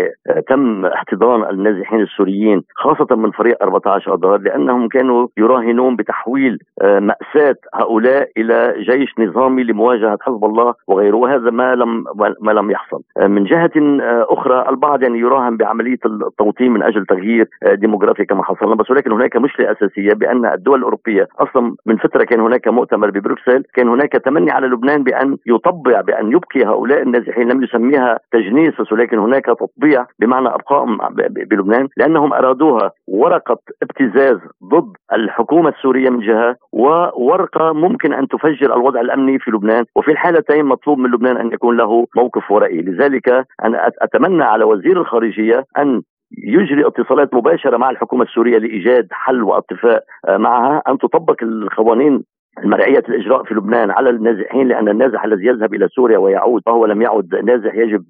تم احتضان النازحين السوريين خاصة من فريق أربعة عشر آذار لأنهم كانوا يراهنون بتحويل مأساة هؤلاء إلى جيش نظامي لمواجهة حزب الله وغيره، وهذا ما لم ما لم يحصل. من جهة أخرى البعض يعني يراهن بعملية التوطين من أجل تغيير ديموغرافي كما حصلنا، بس ولكن هناك مشكلة أساسية بأن الدول الأوروبية أصلا من فترة كان هناك مؤتمر ببروكسل، كان هناك تمني على لبنان بأن يطبع بأن يبقي هؤلاء النازحين، لم يسميها تجنيس ولكن هناك تطبيع بمعنى ابقائهم بلبنان، لانهم ارادوها ورقه ابتزاز ضد الحكومه السوريه من جهه، وورقه ممكن ان تفجر الوضع الامني في لبنان، وفي الحالتين مطلوب من لبنان ان يكون له موقف ورئي. لذلك انا اتمنى على وزير الخارجيه ان يجري اتصالات مباشره مع الحكومه السوريه لايجاد حل واتفاق معها، ان تطبق القوانين المرعية الإجراء في لبنان على النازحين، لأن النازح الذي يذهب إلى سوريا ويعود فهو لم يعد نازح، يجب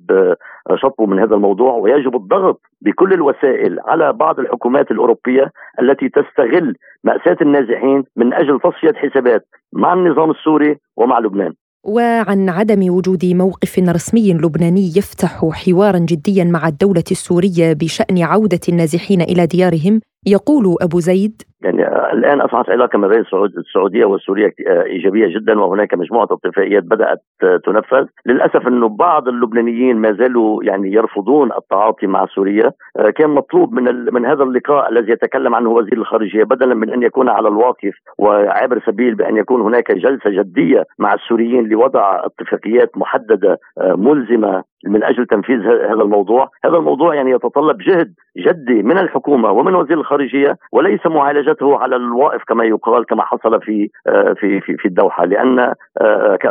شطبه من هذا الموضوع، ويجب الضغط بكل الوسائل على بعض الحكومات الأوروبية التي تستغل مأساة النازحين من أجل تصفية حسابات مع النظام السوري ومع لبنان. وعن عدم وجود موقف رسمي لبناني يفتح حوارا جديا مع الدولة السورية بشأن عودة النازحين إلى ديارهم يقول أبو زيد: يعني الآن أصبحت علاقة ما بين السعودية والسورية إيجابية جدا، وهناك مجموعة اتفاقيات بدأت تنفذ. للأسف أنه بعض اللبنانيين ما زالوا يعني يرفضون التعاطي مع سوريا. كان مطلوب من من هذا اللقاء الذي يتكلم عنه وزير الخارجية بدلا من أن يكون على الواقف وعبر سبيل بأن يكون هناك جلسة جدية مع السوريين لوضع اتفاقيات محددة ملزمة من أجل تنفيذ هذا الموضوع. هذا الموضوع يعني يتطلب جهد جدي من الحكومة ومن وزير الخارجية، وليس معالجته على الواقف كما يقال كما حصل في في في الدوحة، لأن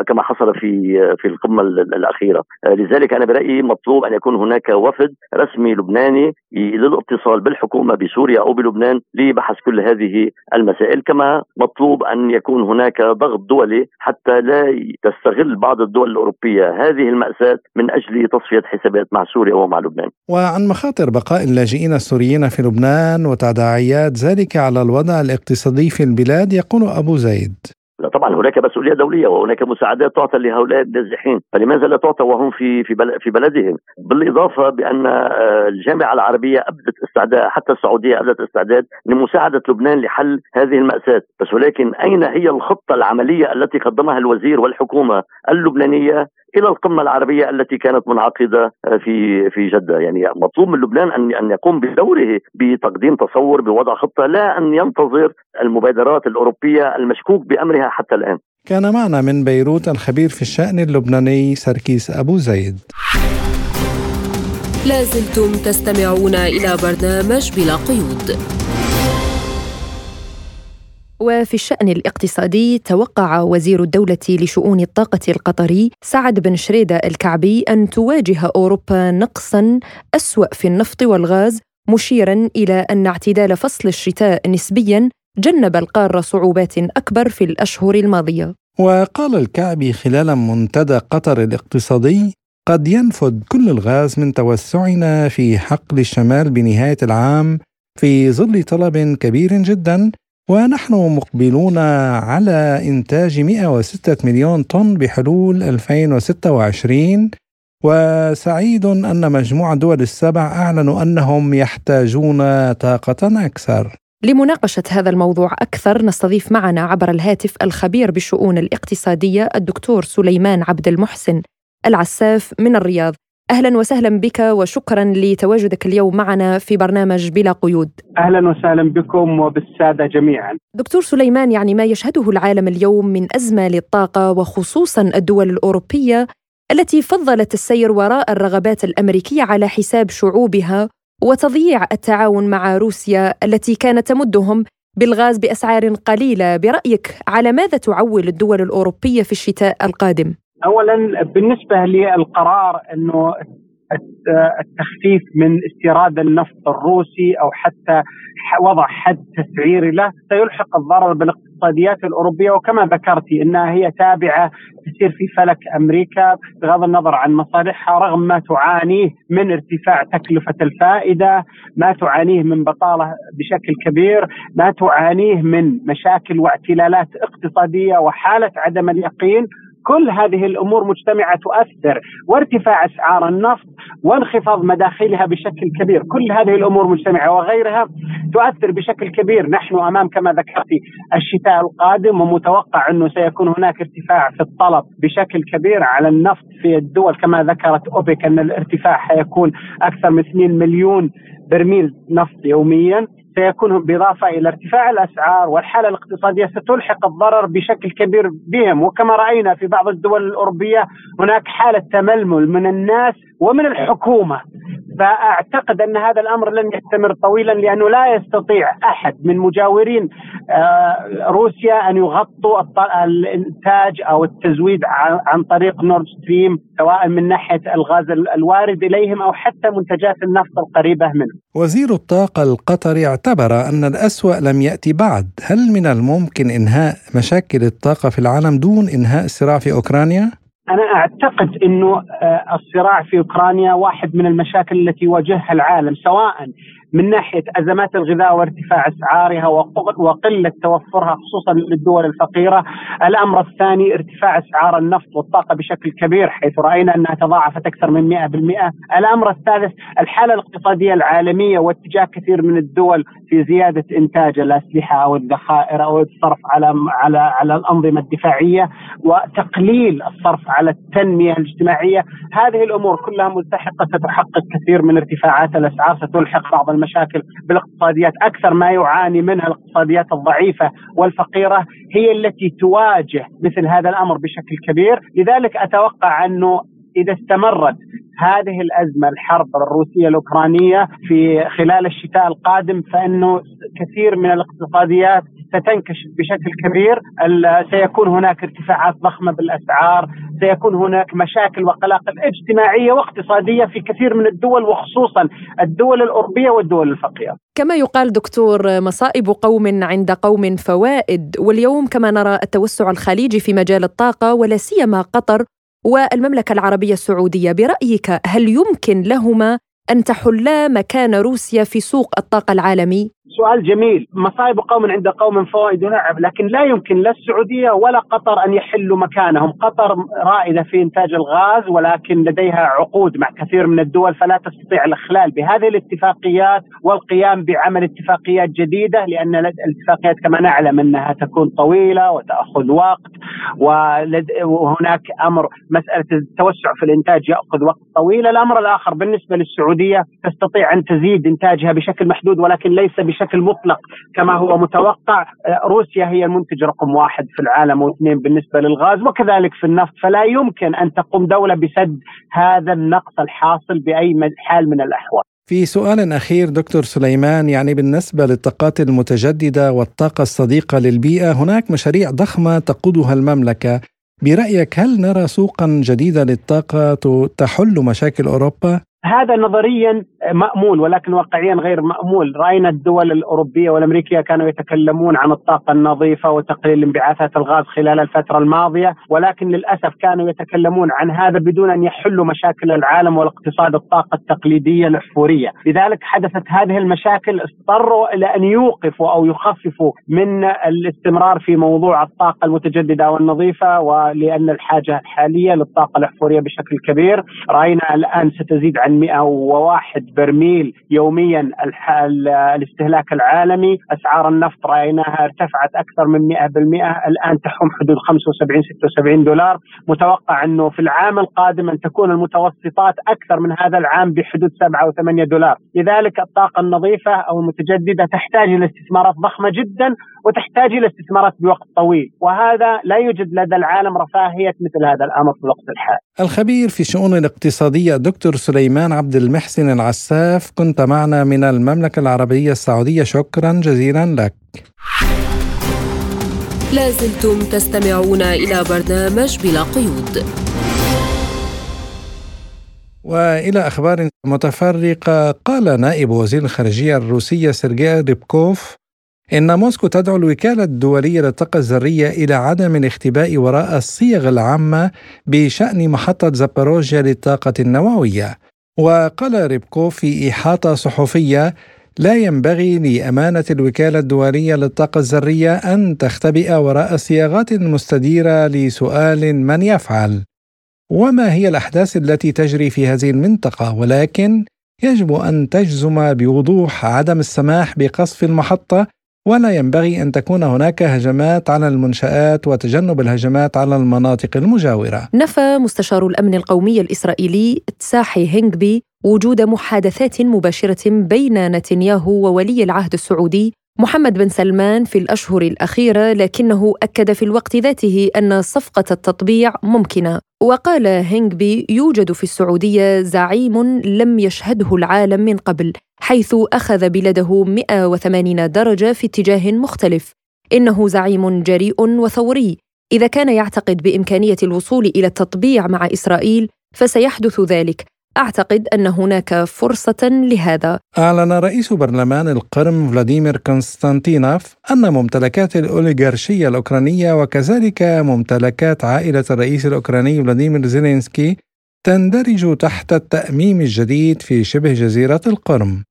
كما حصل في في القمة الأخيرة. لذلك أنا برأيي مطلوب أن يكون هناك وفد رسمي لبناني للاتصال بالحكومة بسوريا أو بلبنان لبحث كل هذه المسائل، كما مطلوب أن يكون هناك ضغط دولي حتى لا تستغل بعض الدول الأوروبية هذه المأساة من أجل لتصفية حسابات مع سوريا ومع لبنان. وعن مخاطر بقاء اللاجئين السوريين في لبنان وتداعيات ذلك على الوضع الاقتصادي في البلاد يقول أبو زيد: لا طبعا هناك مسؤولية دولية وهناك مساعدات تعطى لهؤلاء النازحين، فلماذا لا تعطى وهم في في في بلدهم؟ بالإضافة بأن الجامعة العربية أبدت استعداد، حتى السعودية أبدت استعداد لمساعدة لبنان لحل هذه المأساة، بس ولكن أين هي الخطة العملية التي قدمها الوزير والحكومة اللبنانية إلى القمة العربية التي كانت منعقدة في في جدة؟ يعني مطلوب من لبنان أن أن يقوم بدوره بتقديم تصور بوضع خطة، لا أن ينتظر المبادرات الأوروبية المشكوك بأمرها حتى الآن. كان معنا من بيروت الخبير في الشأن اللبناني سركيس أبو زيد. لازلتم تستمعون إلى برنامج بلا قيود. وفي الشأن الاقتصادي توقع وزير الدولة لشؤون الطاقة القطري سعد بن شريدة الكعبي أن تواجه أوروبا نقصاً أسوأ في النفط والغاز، مشيراً إلى أن اعتدال فصل الشتاء نسبياً جنب القارة صعوبات أكبر في الأشهر الماضية. وقال الكعبي خلال منتدى قطر الاقتصادي: قد ينفد كل الغاز من توسعنا في حقل الشمال بنهاية العام في ظل طلب كبير جداً ونحن مقبلون على إنتاج مئة وستة مليون طن بحلول ألفين وستة وعشرين، وسعيد أن مجموعة دول السبع أعلنوا أنهم يحتاجون طاقة أكثر. لمناقشة هذا الموضوع أكثر نستضيف معنا عبر الهاتف الخبير بالشؤون الاقتصادية الدكتور سليمان عبد المحسن العساف من الرياض. أهلا وسهلا بك وشكرا لتواجدك اليوم معنا في برنامج بلا قيود. أهلا وسهلا بكم وبالسادة جميعا. دكتور سليمان، يعني ما يشهده العالم اليوم من أزمة للطاقة وخصوصا الدول الأوروبية التي فضلت السير وراء الرغبات الأمريكية على حساب شعوبها وتضييع التعاون مع روسيا التي كانت تمدهم بالغاز بأسعار قليلة، برأيك على ماذا تعول الدول الأوروبية في الشتاء القادم؟ أولا بالنسبة للقرار أنه التخفيف من استيراد النفط الروسي أو حتى وضع حد تسعيري له سيلحق الضرر بالاقتصاديات الأوروبية، وكما ذكرتي أنها هي تابعة تسير في فلك أمريكا بغض النظر عن مصالحها، رغم ما تعانيه من ارتفاع تكلفة الفائدة، ما تعانيه من بطالة بشكل كبير، ما تعانيه من مشاكل واعتلالات اقتصادية وحالة عدم اليقين. كل هذه الأمور مجتمعة تؤثر، وارتفاع أسعار النفط وانخفاض مداخلها بشكل كبير، كل هذه الأمور مجتمعة وغيرها تؤثر بشكل كبير. نحن أمام كما ذكرت الشتاء القادم، ومتوقع أنه سيكون هناك ارتفاع في الطلب بشكل كبير على النفط في الدول كما ذكرت أوبك أن الارتفاع سيكون أكثر من مليونين برميل نفط يومياً، سيكون بالإضافة إلى ارتفاع الأسعار والحالة الاقتصادية ستلحق الضرر بشكل كبير بهم. وكما رأينا في بعض الدول الأوروبية هناك حالة تململ من الناس ومن الحكومة، فأعتقد أن هذا الأمر لن يستمر طويلا، لأنه لا يستطيع أحد من مجاورين روسيا أن يغطوا الإنتاج أو التزويد عن طريق نورد ستريم، سواء من ناحية الغاز الوارد إليهم أو حتى منتجات النفط القريبة منه. وزير الطاقة القطري اعتبر أن الأسوأ لم يأتي بعد. هل من الممكن إنهاء مشاكل الطاقة في العالم دون إنهاء الصراع في أوكرانيا؟ أنا أعتقد أنه الصراع في أوكرانيا واحد من المشاكل التي يواجهها العالم، سواء من ناحية أزمات الغذاء وارتفاع أسعارها وقلة توفرها خصوصا للدول الفقيرة. الأمر الثاني ارتفاع أسعار النفط والطاقة بشكل كبير، حيث رأينا أنها تضاعفت أكثر من مئة بالمئة. الأمر الثالث الحالة الاقتصادية العالمية واتجاه كثير من الدول في زيادة إنتاج الأسلحة أو الذخائر أو الصرف على على على الأنظمة الدفاعية وتقليل الصرف على التنمية الاجتماعية. هذه الأمور كلها ملتحقة ستحقق كثير من ارتفاعات الأسعار، ستلحق بعض المشاكل بالاقتصاديات. أكثر ما يعاني منها الاقتصاديات الضعيفة والفقيرة هي التي تواجه مثل هذا الأمر بشكل كبير. لذلك أتوقع أنه إذا استمرت هذه الأزمة الحرب الروسية الأوكرانية في خلال الشتاء القادم، فإنه كثير من الاقتصاديات ستنكشف بشكل كبير، سيكون هناك ارتفاعات ضخمة بالأسعار، سيكون هناك مشاكل وقلاقل اجتماعية واقتصادية في كثير من الدول وخصوصا الدول الأوروبية والدول الفقيرة. كما يقال دكتور، مصائب قوم عند قوم فوائد، واليوم كما نرى التوسع الخليجي في مجال الطاقة ولا سيما قطر والمملكة العربية السعودية، برأيك هل يمكن لهما أن تحلا مكان روسيا في سوق الطاقة العالمي؟ سؤال جميل. مصائب قوم عند قوم فوائد، نعم، لكن لا يمكن لا السعودية ولا قطر أن يحلوا مكانهم. قطر رائدة في إنتاج الغاز، ولكن لديها عقود مع كثير من الدول، فلا تستطيع الإخلال بهذه الاتفاقيات والقيام بعمل اتفاقيات جديدة، لأن الاتفاقيات كما نعلم أنها تكون طويلة وتأخذ وقت، وهناك أمر مسألة التوسع في الإنتاج يأخذ وقت طويل. الأمر الآخر بالنسبة للسعودية، تستطيع أن تزيد إنتاجها بشكل محدود ولكن ليس بشكل مطلق كما هو متوقع. روسيا هي المنتج رقم واحد في العالم واثنين بالنسبة للغاز وكذلك في النفط، فلا يمكن أن تقوم دولة بسد هذا النقص الحاصل بأي حال من الأحوال. في سؤال أخير دكتور سليمان، يعني بالنسبة للطاقات المتجددة والطاقة الصديقة للبيئة هناك مشاريع ضخمة تقودها المملكة، برأيك هل نرى سوقا جديدا للطاقة تحل مشاكل أوروبا؟ هذا نظريا مأمول ولكن واقعيا غير مأمول. رأينا الدول الأوروبية والأمريكية كانوا يتكلمون عن الطاقة النظيفة وتقليل انبعاثات الغاز خلال الفترة الماضية، ولكن للأسف كانوا يتكلمون عن هذا بدون أن يحلوا مشاكل العالم والاقتصاد الطاقة التقليدية الأحفورية. لذلك حدثت هذه المشاكل، اضطروا إلى أن يوقفوا أو يخففوا من الاستمرار في موضوع الطاقة المتجددة والنظيفة، ولأن الحاجة الحالية للطاقة الأحفورية بشكل كبير. رأينا الآن ستزيد عن مئة وواحد برميل يوميا الاستهلاك العالمي. أسعار النفط رأيناها ارتفعت أكثر من مئة بالمئة، الآن تحوم حدود خمسة وسبعين إلى ستة وسبعين دولار. متوقع أنه في العام القادم أن تكون المتوسطات أكثر من هذا العام بحدود سبعة وثمانية دولار. لذلك الطاقة النظيفة أو المتجددة تحتاج إلى استثمارات ضخمة جدا وتحتاج إلى استثمارات بوقت طويل، وهذا لا يوجد لدى العالم رفاهية مثل هذا الأمر في الوقت الحالي. الخبير في شؤون الاقتصادية دكتور سليمان عبد المحسن العساف كنت معنا من المملكة العربية السعودية، شكرا جزيلا لك. لازلتم تستمعون إلى برنامج بلا قيود. وإلى أخبار متفرقة، قال نائب وزير الخارجية الروسية سيرجي ريبكوف إن موسكو تدعو الوكالة الدولية للطاقة الذرية إلى عدم الاختباء وراء الصيغ العامة بشأن محطة زاباروجيا للطاقة النووية. وقال ريبكوف في إحاطة صحفية: لا ينبغي لأمانة الوكالة الدولية للطاقة الذرية أن تختبئ وراء صياغات مستديرة لسؤال من يفعل وما هي الأحداث التي تجري في هذه المنطقة، ولكن يجب أن تجزم بوضوح عدم السماح بقصف المحطة، ولا ينبغي أن تكون هناك هجمات على المنشآت وتجنب الهجمات على المناطق المجاورة. نفى مستشار الأمن القومي الإسرائيلي تساحي هنجبي وجود محادثات مباشرة بين نتنياهو وولي العهد السعودي محمد بن سلمان في الأشهر الأخيرة، لكنه أكد في الوقت ذاته أن صفقة التطبيع ممكنة. وقال هنجبي: يوجد في السعودية زعيم لم يشهده العالم من قبل، حيث أخذ بلده مئة وثمانين درجة في اتجاه مختلف. إنه زعيم جريء وثوري. إذا كان يعتقد بإمكانية الوصول إلى التطبيع مع إسرائيل فسيحدث ذلك. أعتقد أن هناك فرصة لهذا. أعلن رئيس برلمان القرم فلاديمير كونستانتينوف أن ممتلكات الأوليغارشية الأوكرانية وكذلك ممتلكات عائلة الرئيس الأوكراني فلاديمير زيلينسكي تندرج تحت التأميم الجديد في شبه جزيرة القرم.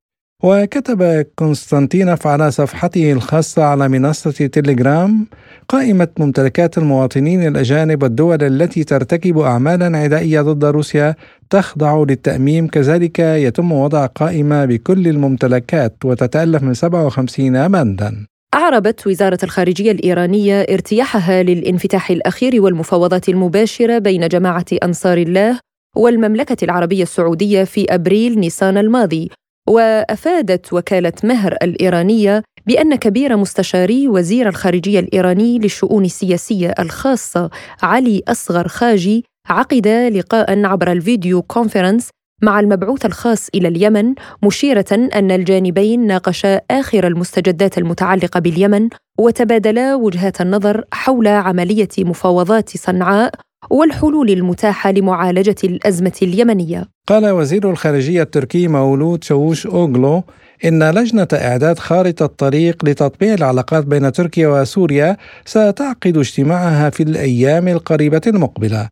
وكتب كونستانتينوف على صفحته الخاصة على منصة تيليجرام قائمة ممتلكات المواطنين الأجانب والدول التي ترتكب أعمالا عدائية ضد روسيا تخضع للتأميم. كذلك يتم وضع قائمة بكل الممتلكات وتتألف من سبعة وخمسين بندا. أعربت وزارة الخارجية الإيرانية ارتياحها للانفتاح الأخير والمفاوضات المباشرة بين جماعة أنصار الله والمملكة العربية السعودية في أبريل نيسان الماضي. وأفادت وكالة مهر الإيرانية بأن كبير مستشاري وزير الخارجية الإيراني للشؤون السياسية الخاصة علي أصغر خاجي عقد لقاء عبر الفيديو كونفرنس مع المبعوث الخاص إلى اليمن، مشيرة أن الجانبين ناقشا آخر المستجدات المتعلقة باليمن وتبادلا وجهات النظر حول عملية مفاوضات صنعاء والحلول المتاحة لمعالجة الأزمة اليمنية. قال وزير الخارجية التركي مولود شاوش أوغلو إن لجنة إعداد خارطة الطريق لتطبيع العلاقات بين تركيا وسوريا ستعقد اجتماعها في الأيام القريبة المقبلة.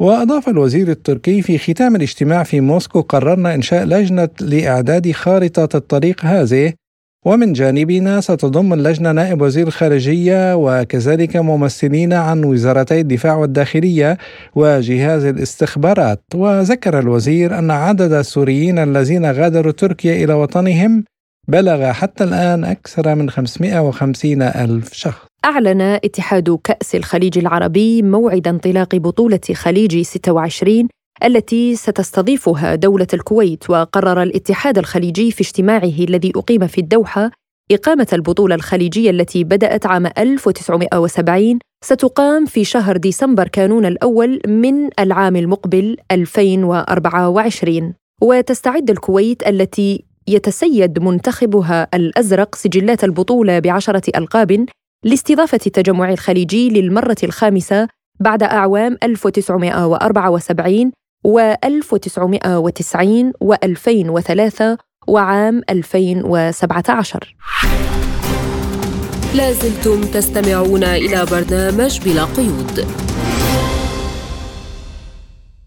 وأضاف الوزير التركي: في ختام الاجتماع في موسكو قررنا إنشاء لجنة لإعداد خارطة الطريق هذه، ومن جانبنا ستضم اللجنة نائب وزير الخارجية وكذلك ممثلين عن وزارتي الدفاع والداخلية وجهاز الاستخبارات. وذكر الوزير أن عدد السوريين الذين غادروا تركيا إلى وطنهم بلغ حتى الآن أكثر من خمسمئة وخمسين ألف شخص. أعلن اتحاد كأس الخليج العربي موعد انطلاق بطولة خليج ستة وعشرين التي ستستضيفها دولة الكويت، وقرر الاتحاد الخليجي في اجتماعه الذي أقيم في الدوحة إقامة البطولة الخليجية التي بدأت عام ألف وتسعمئة وسبعين ستقام في شهر ديسمبر كانون الأول من العام المقبل ألفين وأربعة وعشرين. وتستعد الكويت التي يتسيد منتخبها الأزرق سجلات البطولة بعشرة ألقاب لاستضافة التجمع الخليجي للمرة الخامسة بعد أعوام ألف وتسعمئة وأربعة وسبعين و1990 و2003 وعام ألفين وسبعة عشر. لازلتم تستمعون إلى برنامج بلا قيود.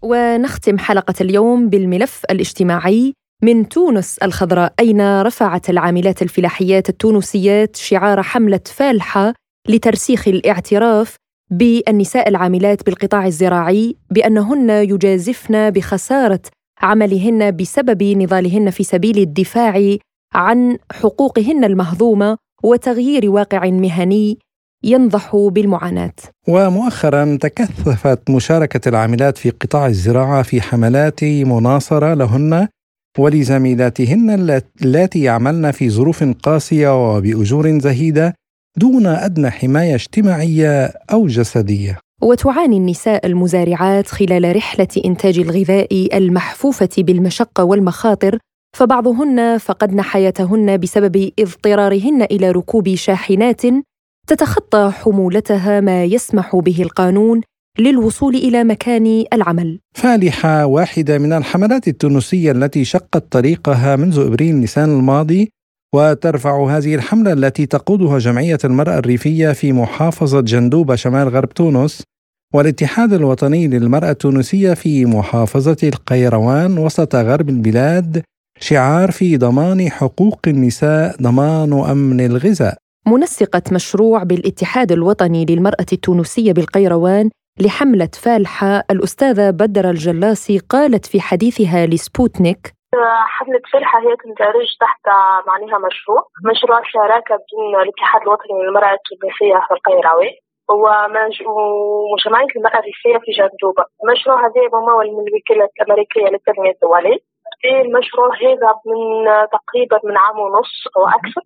ونختم حلقة اليوم بالملف الاجتماعي من تونس الخضراء، أين رفعت العاملات الفلاحيات التونسيات شعار حملة فالحة لترسيخ الاعتراف بالنساء العاملات بالقطاع الزراعي بأنهن يجازفن بخسارة عملهن بسبب نضالهن في سبيل الدفاع عن حقوقهن المهضومة وتغيير واقع مهني ينضح بالمعاناة. ومؤخرا تكثفت مشاركة العاملات في قطاع الزراعة في حملات مناصرة لهن ولزميلاتهن اللاتي يعملن في ظروف قاسية وبأجور زهيدة دون أدنى حماية اجتماعية أو جسدية. وتعاني النساء المزارعات خلال رحلة إنتاج الغذاء المحفوفة بالمشقة والمخاطر، فبعضهن فقدن حياتهن بسبب اضطرارهن إلى ركوب شاحنات تتخطى حمولتها ما يسمح به القانون للوصول إلى مكان العمل. فالحة واحدة من الحملات التونسية التي شقت طريقها منذ إبريل نيسان الماضي، وترفع هذه الحملة التي تقودها جمعية المرأة الريفية في محافظة جندوبة شمال غرب تونس والاتحاد الوطني للمرأة التونسية في محافظة القيروان وسط غرب البلاد شعار في ضمان حقوق النساء ضمان أمن الغذاء. منسقة مشروع بالاتحاد الوطني للمرأة التونسية بالقيروان لحملة فالحة الأستاذة بدر الجلاسي قالت في حديثها لسبوتنيك: حملة فالحة هي تندرج تحت معناها مشروع مشروع شراكة بين الاتحاد الوطني للمرأة التونسية في القيروان وجمعية المرأة الريفية في جندوبة. المشروع هذا بمول من الوكالة الأمريكية للتنمية الدولية. المشروع هذا من تقريبا من عام ونص أو أكثر.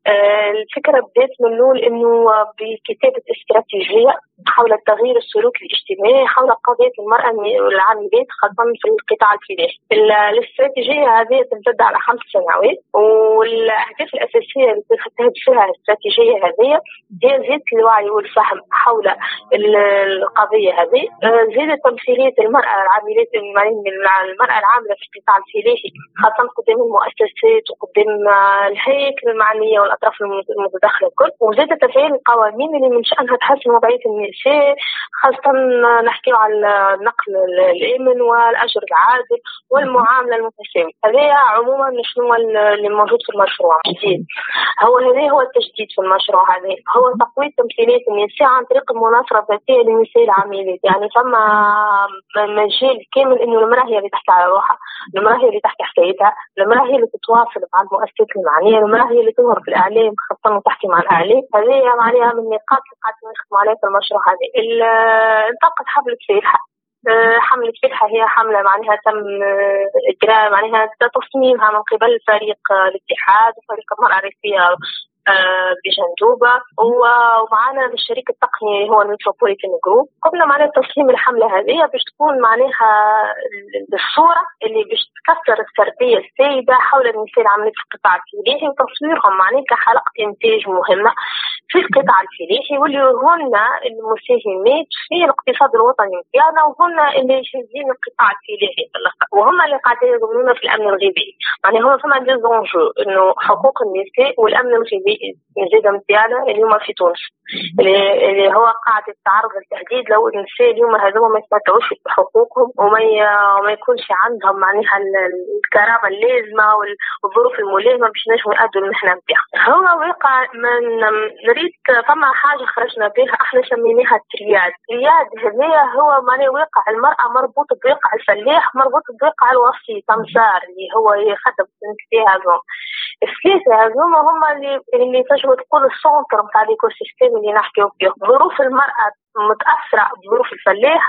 الفكرة بدأت من الأول إنه بكتابة استراتيجية حول التغيير السلوكي الاجتماعي حول قضية المرأة العاملات خاصة في القطاع الفلاحي. الاستراتيجية هذه تمتد على خمس سنوات، والأهداف الأساسية اللي تهدف فيها الاستراتيجية هذه هي زيادة الوعي والفهم حول القضية هذه، زيادة تمثيلية المرأة العاملات المرأة العاملة في القطاع الفلاحي خاصة قدام المؤسسات وقدام الهيكل المعنية والأطراف المتدخلة الكل، وزيادة تفعيل القوانين اللي من شأنها تحسن وضعية النساء خاصة نحكي على النقل الآمن والأجر العادل والمعاملة المتساوية. هذا عموما شنو اللي موجود في المشروع الجديد، هو هذا هو التجديد في المشروع هذا، هو تقوية تمثيلية النساء عن طريق المناصرة الذاتية للنساء العاملات. يعني فما مجال كامل إنه المرأة هي اللي تحكي على روحها، المرأة هي اللي تحكي حكايتها، المرأة هي اللي تتواصل مع المؤسسات المعنية، المرأة هي اللي تظهر في الإعلام خاصة وتحكي مع الإعلام. هذه معناها من نقاط اللي قاعد نخدم عليها في المشروع هذا. انطلقت حملة فالحة. حملة فالحة هي حملة معناها تم إجراء معناها تصميمها من قبل فريق الاتحاد وفريق المرأة الريفية بجندوبة، ومعنا الشريك التقني هو الميتروبوليتان جروب. قبل معنا تصميم الحملة هذه باش تكون معناها الصورة اللي باش تكسر السردية السائدة حول النساء العاملات في القطاع الفلاحي وتصويرهم معناها كحلقة إنتاج مهمة في القطاع الفلاحي واللي هن المساهمات في الاقتصاد الوطني بتاعنا وهن اللي يشجعون القطاع الفلاحي وهم اللي قاعدين يضمنونا في الأمن الغذائي. يعني هما فما دي زونجو إنه حقوق النساء والأمن الغذائي الجزء متاعنا اليوم في تونس اللي هو قاعد يتعرض للتهديد لو النساء اليوم هذوما ما يستمتعوش بحقوقهم وما وما يكونش عندهم معناها الكرامه اللازمه والظروف الملائمه باش نجموا يأدوا المهنه نتاعهم. هو واقع من نريد فما حاجه خرجنا بها احنا سميناها الترياد. الترياد هذا هو معناها واقع المراه مربوط بواقع الفلاح مربوط بواقع الوسيط تمسار اللي هو يخدم النساء هذوما. الثلاثه هذوما هما اللي اللي تجوا تقول السنتر نتاع الايكوسيستم اللي نحكيو فيه. ظروف المرأة متأثرة بظروف الفلاح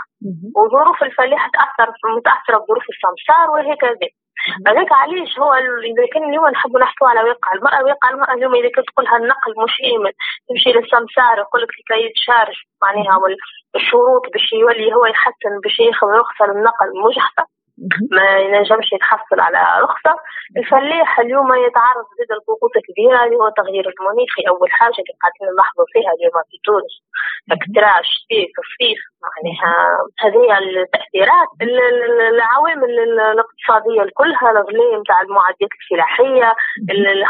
وظروف الفلاح تأثر متأثرة بظروف السمسار وهكذا. هذاك علاش هو إذا كان اليوم نحبوا نحكوا على واقع المرأة، واقع المرأة اليوم إذا كنت تقولها النقل مش آمن تمشي للسمسار يقول لك لكي يتشارج معناها والشروط باش يولي هو يحسن باش ياخذ رخصة للنقل مجحفة ما ينجمش يتحصل على رخصة. الفلاح اليوم يتعرض زيد الضغوط كبيرة اللي هو تغيير المناخي، أول حاجة اللي قاعدين نلاحظوا فيها اليوم في تونس، اكتراث الشتاء الصيف، معناها هذه التأثيرات العوامل الاقتصادية كلها، الغلاء نتاع المعدات الفلاحية،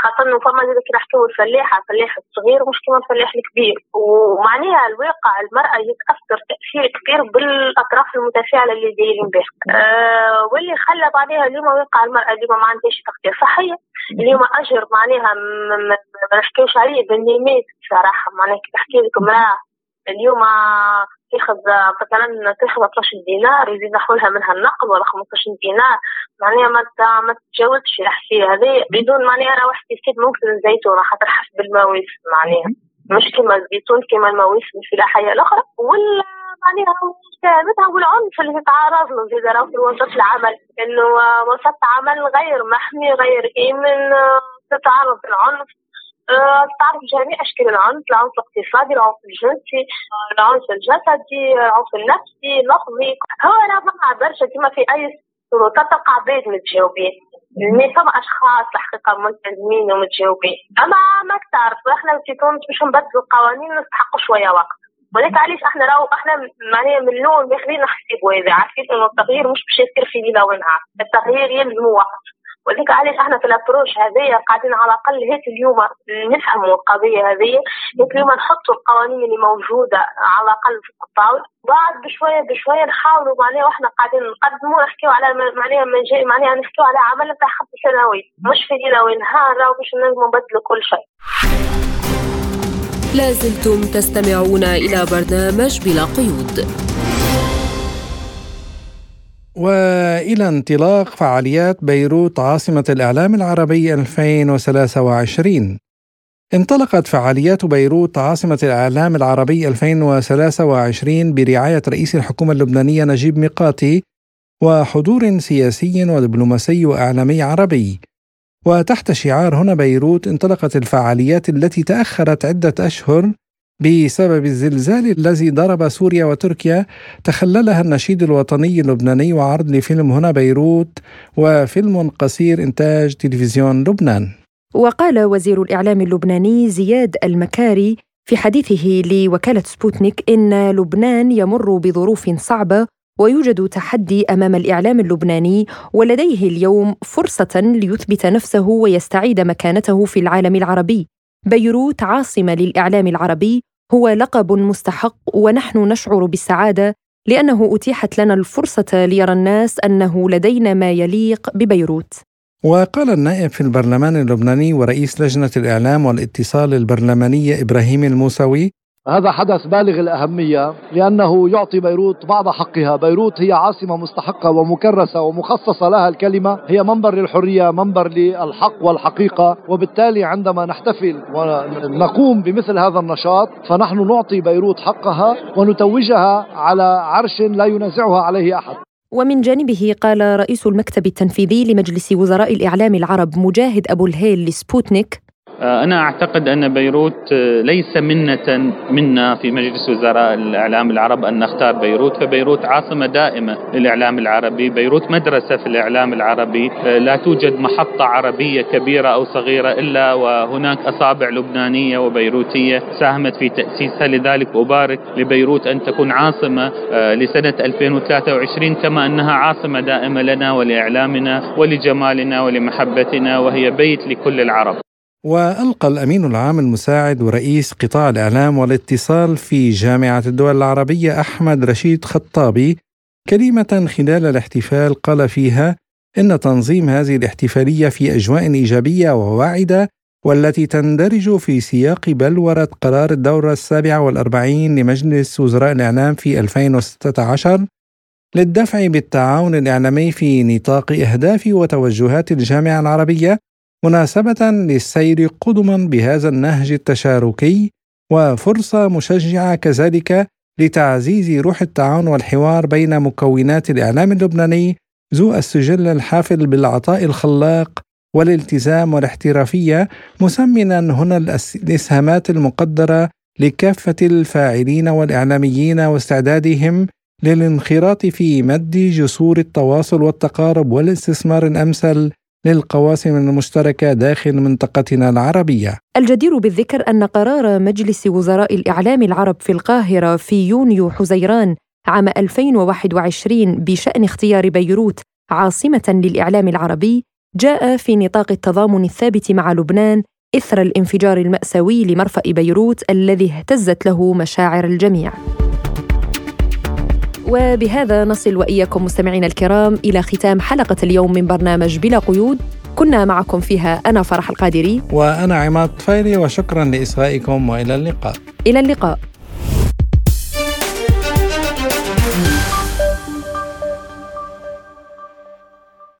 خاصة إنه فما زيد كي نحكيو الفلاح على الفلاح الصغير مش كيما الفلاح الكبير، ومعناها الواقع المرأة يتأثر تأثير كبير بالأطراف المتفاعلة اللي دايرين بها. واللي خلى بعدها اليوم واقع المرأة اليوم ما عندهاش تغطية صحية، اليوم أجر معناها ما نحكيوش عليه بالنيمات بصراحة، معناها كي تحكي لك امرأة اليوم تاخذ مثلا تاخذ اثناش دينار يزيد نحولها منها النقد ولا خمسطاش دينار، معناها ما ما تتجاوزش الحسية هذه بدون معناها راه واحد يصيب ممكن الزيتون خاطر حسب المواسم، معناها مش كيما الزيتون كيما المواسم الفلاحية الأخرى. وال معناها مثلا والعنف اللي تتعرض له زيد راه في وسط العمل، انه وسط عمل غير محمي غير آمن تتعرض للعنف، تتعرض لجميع اشكال العنف، العنف الاقتصادي، العنف الجنسي، العنف الجسدي، العنف النفسي، اللفظي، هو راه مع برشا كما في اي سلطه تقع بعيد متجاوبين، مي فما اشخاص الحقيقه ملتزمين ومتجاوبين، اما ما كثر احنا في تونس باش نبدلوا القوانين نستحقوا شويه وقت. ولكن علاش احنا راهو احنا معناها من الاول داخلين نحسبوا هذا، عارفين انه التغيير مش باش يصير في ليله ونهار، التغيير يلزم وقت، ولكن علاش احنا في الابروش هذايا قاعدين على الاقل هات اليوم نفهموا القضيه هذه، هات اليوم نحطوا القوانين اللي موجوده على الاقل في الطاوله، بعد بشويه بشويه نحاولوا معناها واحنا قاعدين نقدموا نحكيوا على معناها مجال معناها نحكيوا على عمل تاع خمس سنوات، مش في ليله ونهار راهو باش نجموا نبدلوا كل شيء. لازلتم تستمعون إلى برنامج بلا قيود. وإلى انطلاق فعاليات بيروت عاصمة الإعلام العربي ألفين وثلاثة وعشرين، انطلقت فعاليات بيروت عاصمة الإعلام العربي ألفين وثلاثة وعشرين برعاية رئيس الحكومة اللبنانية نجيب ميقاتي وحضور سياسي ودبلوماسي وإعلامي عربي. وتحت شعار هنا بيروت انطلقت الفعاليات التي تأخرت عدة أشهر بسبب الزلزال الذي ضرب سوريا وتركيا، تخللها النشيد الوطني اللبناني وعرض لفيلم هنا بيروت وفيلم قصير إنتاج تلفزيون لبنان. وقال وزير الإعلام اللبناني زياد المكاري في حديثه لوكالة سبوتنيك إن لبنان يمر بظروف صعبة ويوجد تحدي أمام الإعلام اللبناني، ولديه اليوم فرصة ليثبت نفسه ويستعيد مكانته في العالم العربي. بيروت عاصمة للإعلام العربي هو لقب مستحق، ونحن نشعر بالسعادة لأنه أتيحت لنا الفرصة ليرى الناس أنه لدينا ما يليق ببيروت. وقال النائب في البرلمان اللبناني ورئيس لجنة الإعلام والاتصال البرلمانية إبراهيم الموسوي: هذا حدث بالغ الأهمية لأنه يعطي بيروت بعض حقها. بيروت هي عاصمة مستحقة ومكرسة ومخصصة لها الكلمة، هي منبر للحرية، منبر للحق والحقيقة، وبالتالي عندما نحتفل ونقوم بمثل هذا النشاط فنحن نعطي بيروت حقها ونتوجها على عرش لا ينازعها عليه أحد. ومن جانبه قال رئيس المكتب التنفيذي لمجلس وزراء الإعلام العرب مجاهد أبو الهيل لسبوتنيك: أنا أعتقد أن بيروت ليس منة منا في مجلس وزراء الإعلام العرب أن نختار بيروت، فبيروت عاصمة دائمة للإعلام العربي، بيروت مدرسة في الإعلام العربي، لا توجد محطة عربية كبيرة أو صغيرة إلا وهناك أصابع لبنانية وبيروتية ساهمت في تأسيسها، لذلك أبارك لبيروت أن تكون عاصمة لسنة ألفين وثلاثة وعشرين كما أنها عاصمة دائمة لنا ولإعلامنا ولجمالنا ولمحبتنا، وهي بيت لكل العرب. وألقى الأمين العام المساعد ورئيس قطاع الإعلام والاتصال في جامعة الدول العربية أحمد رشيد خطابي كلمة خلال الاحتفال قال فيها إن تنظيم هذه الاحتفالية في أجواء إيجابية وواعدة، والتي تندرج في سياق بلورة قرار الدورة السابعة والأربعين لمجلس وزراء الإعلام في ألفين وستة عشر للدفع بالتعاون الإعلامي في نطاق أهداف وتوجهات الجامعة العربية، مناسبة للسير قدما بهذا النهج التشاركي وفرصة مشجعة كذلك لتعزيز روح التعاون والحوار بين مكونات الإعلام اللبناني ذو السجل الحافل بالعطاء الخلاق والالتزام والاحترافية، مسمنا هنا الإسهامات المقدرة لكافة الفاعلين والإعلاميين واستعدادهم للانخراط في مد جسور التواصل والتقارب والاستثمار الأمثل للقواسم المشتركة داخل منطقتنا العربية. الجدير بالذكر أن قرار مجلس وزراء الإعلام العرب في القاهرة في يونيو حزيران عام ألفين وواحد وعشرين بشأن اختيار بيروت عاصمة للإعلام العربي جاء في نطاق التضامن الثابت مع لبنان إثر الانفجار المأساوي لمرفأ بيروت الذي اهتزت له مشاعر الجميع. وبهذا نصل وإياكم مستمعينا الكرام إلى ختام حلقة اليوم من برنامج بلا قيود، كنا معكم فيها أنا فرح القادري وأنا عماد الطفيلي، وشكرا لإصغائكم وإلى اللقاء. إلى اللقاء.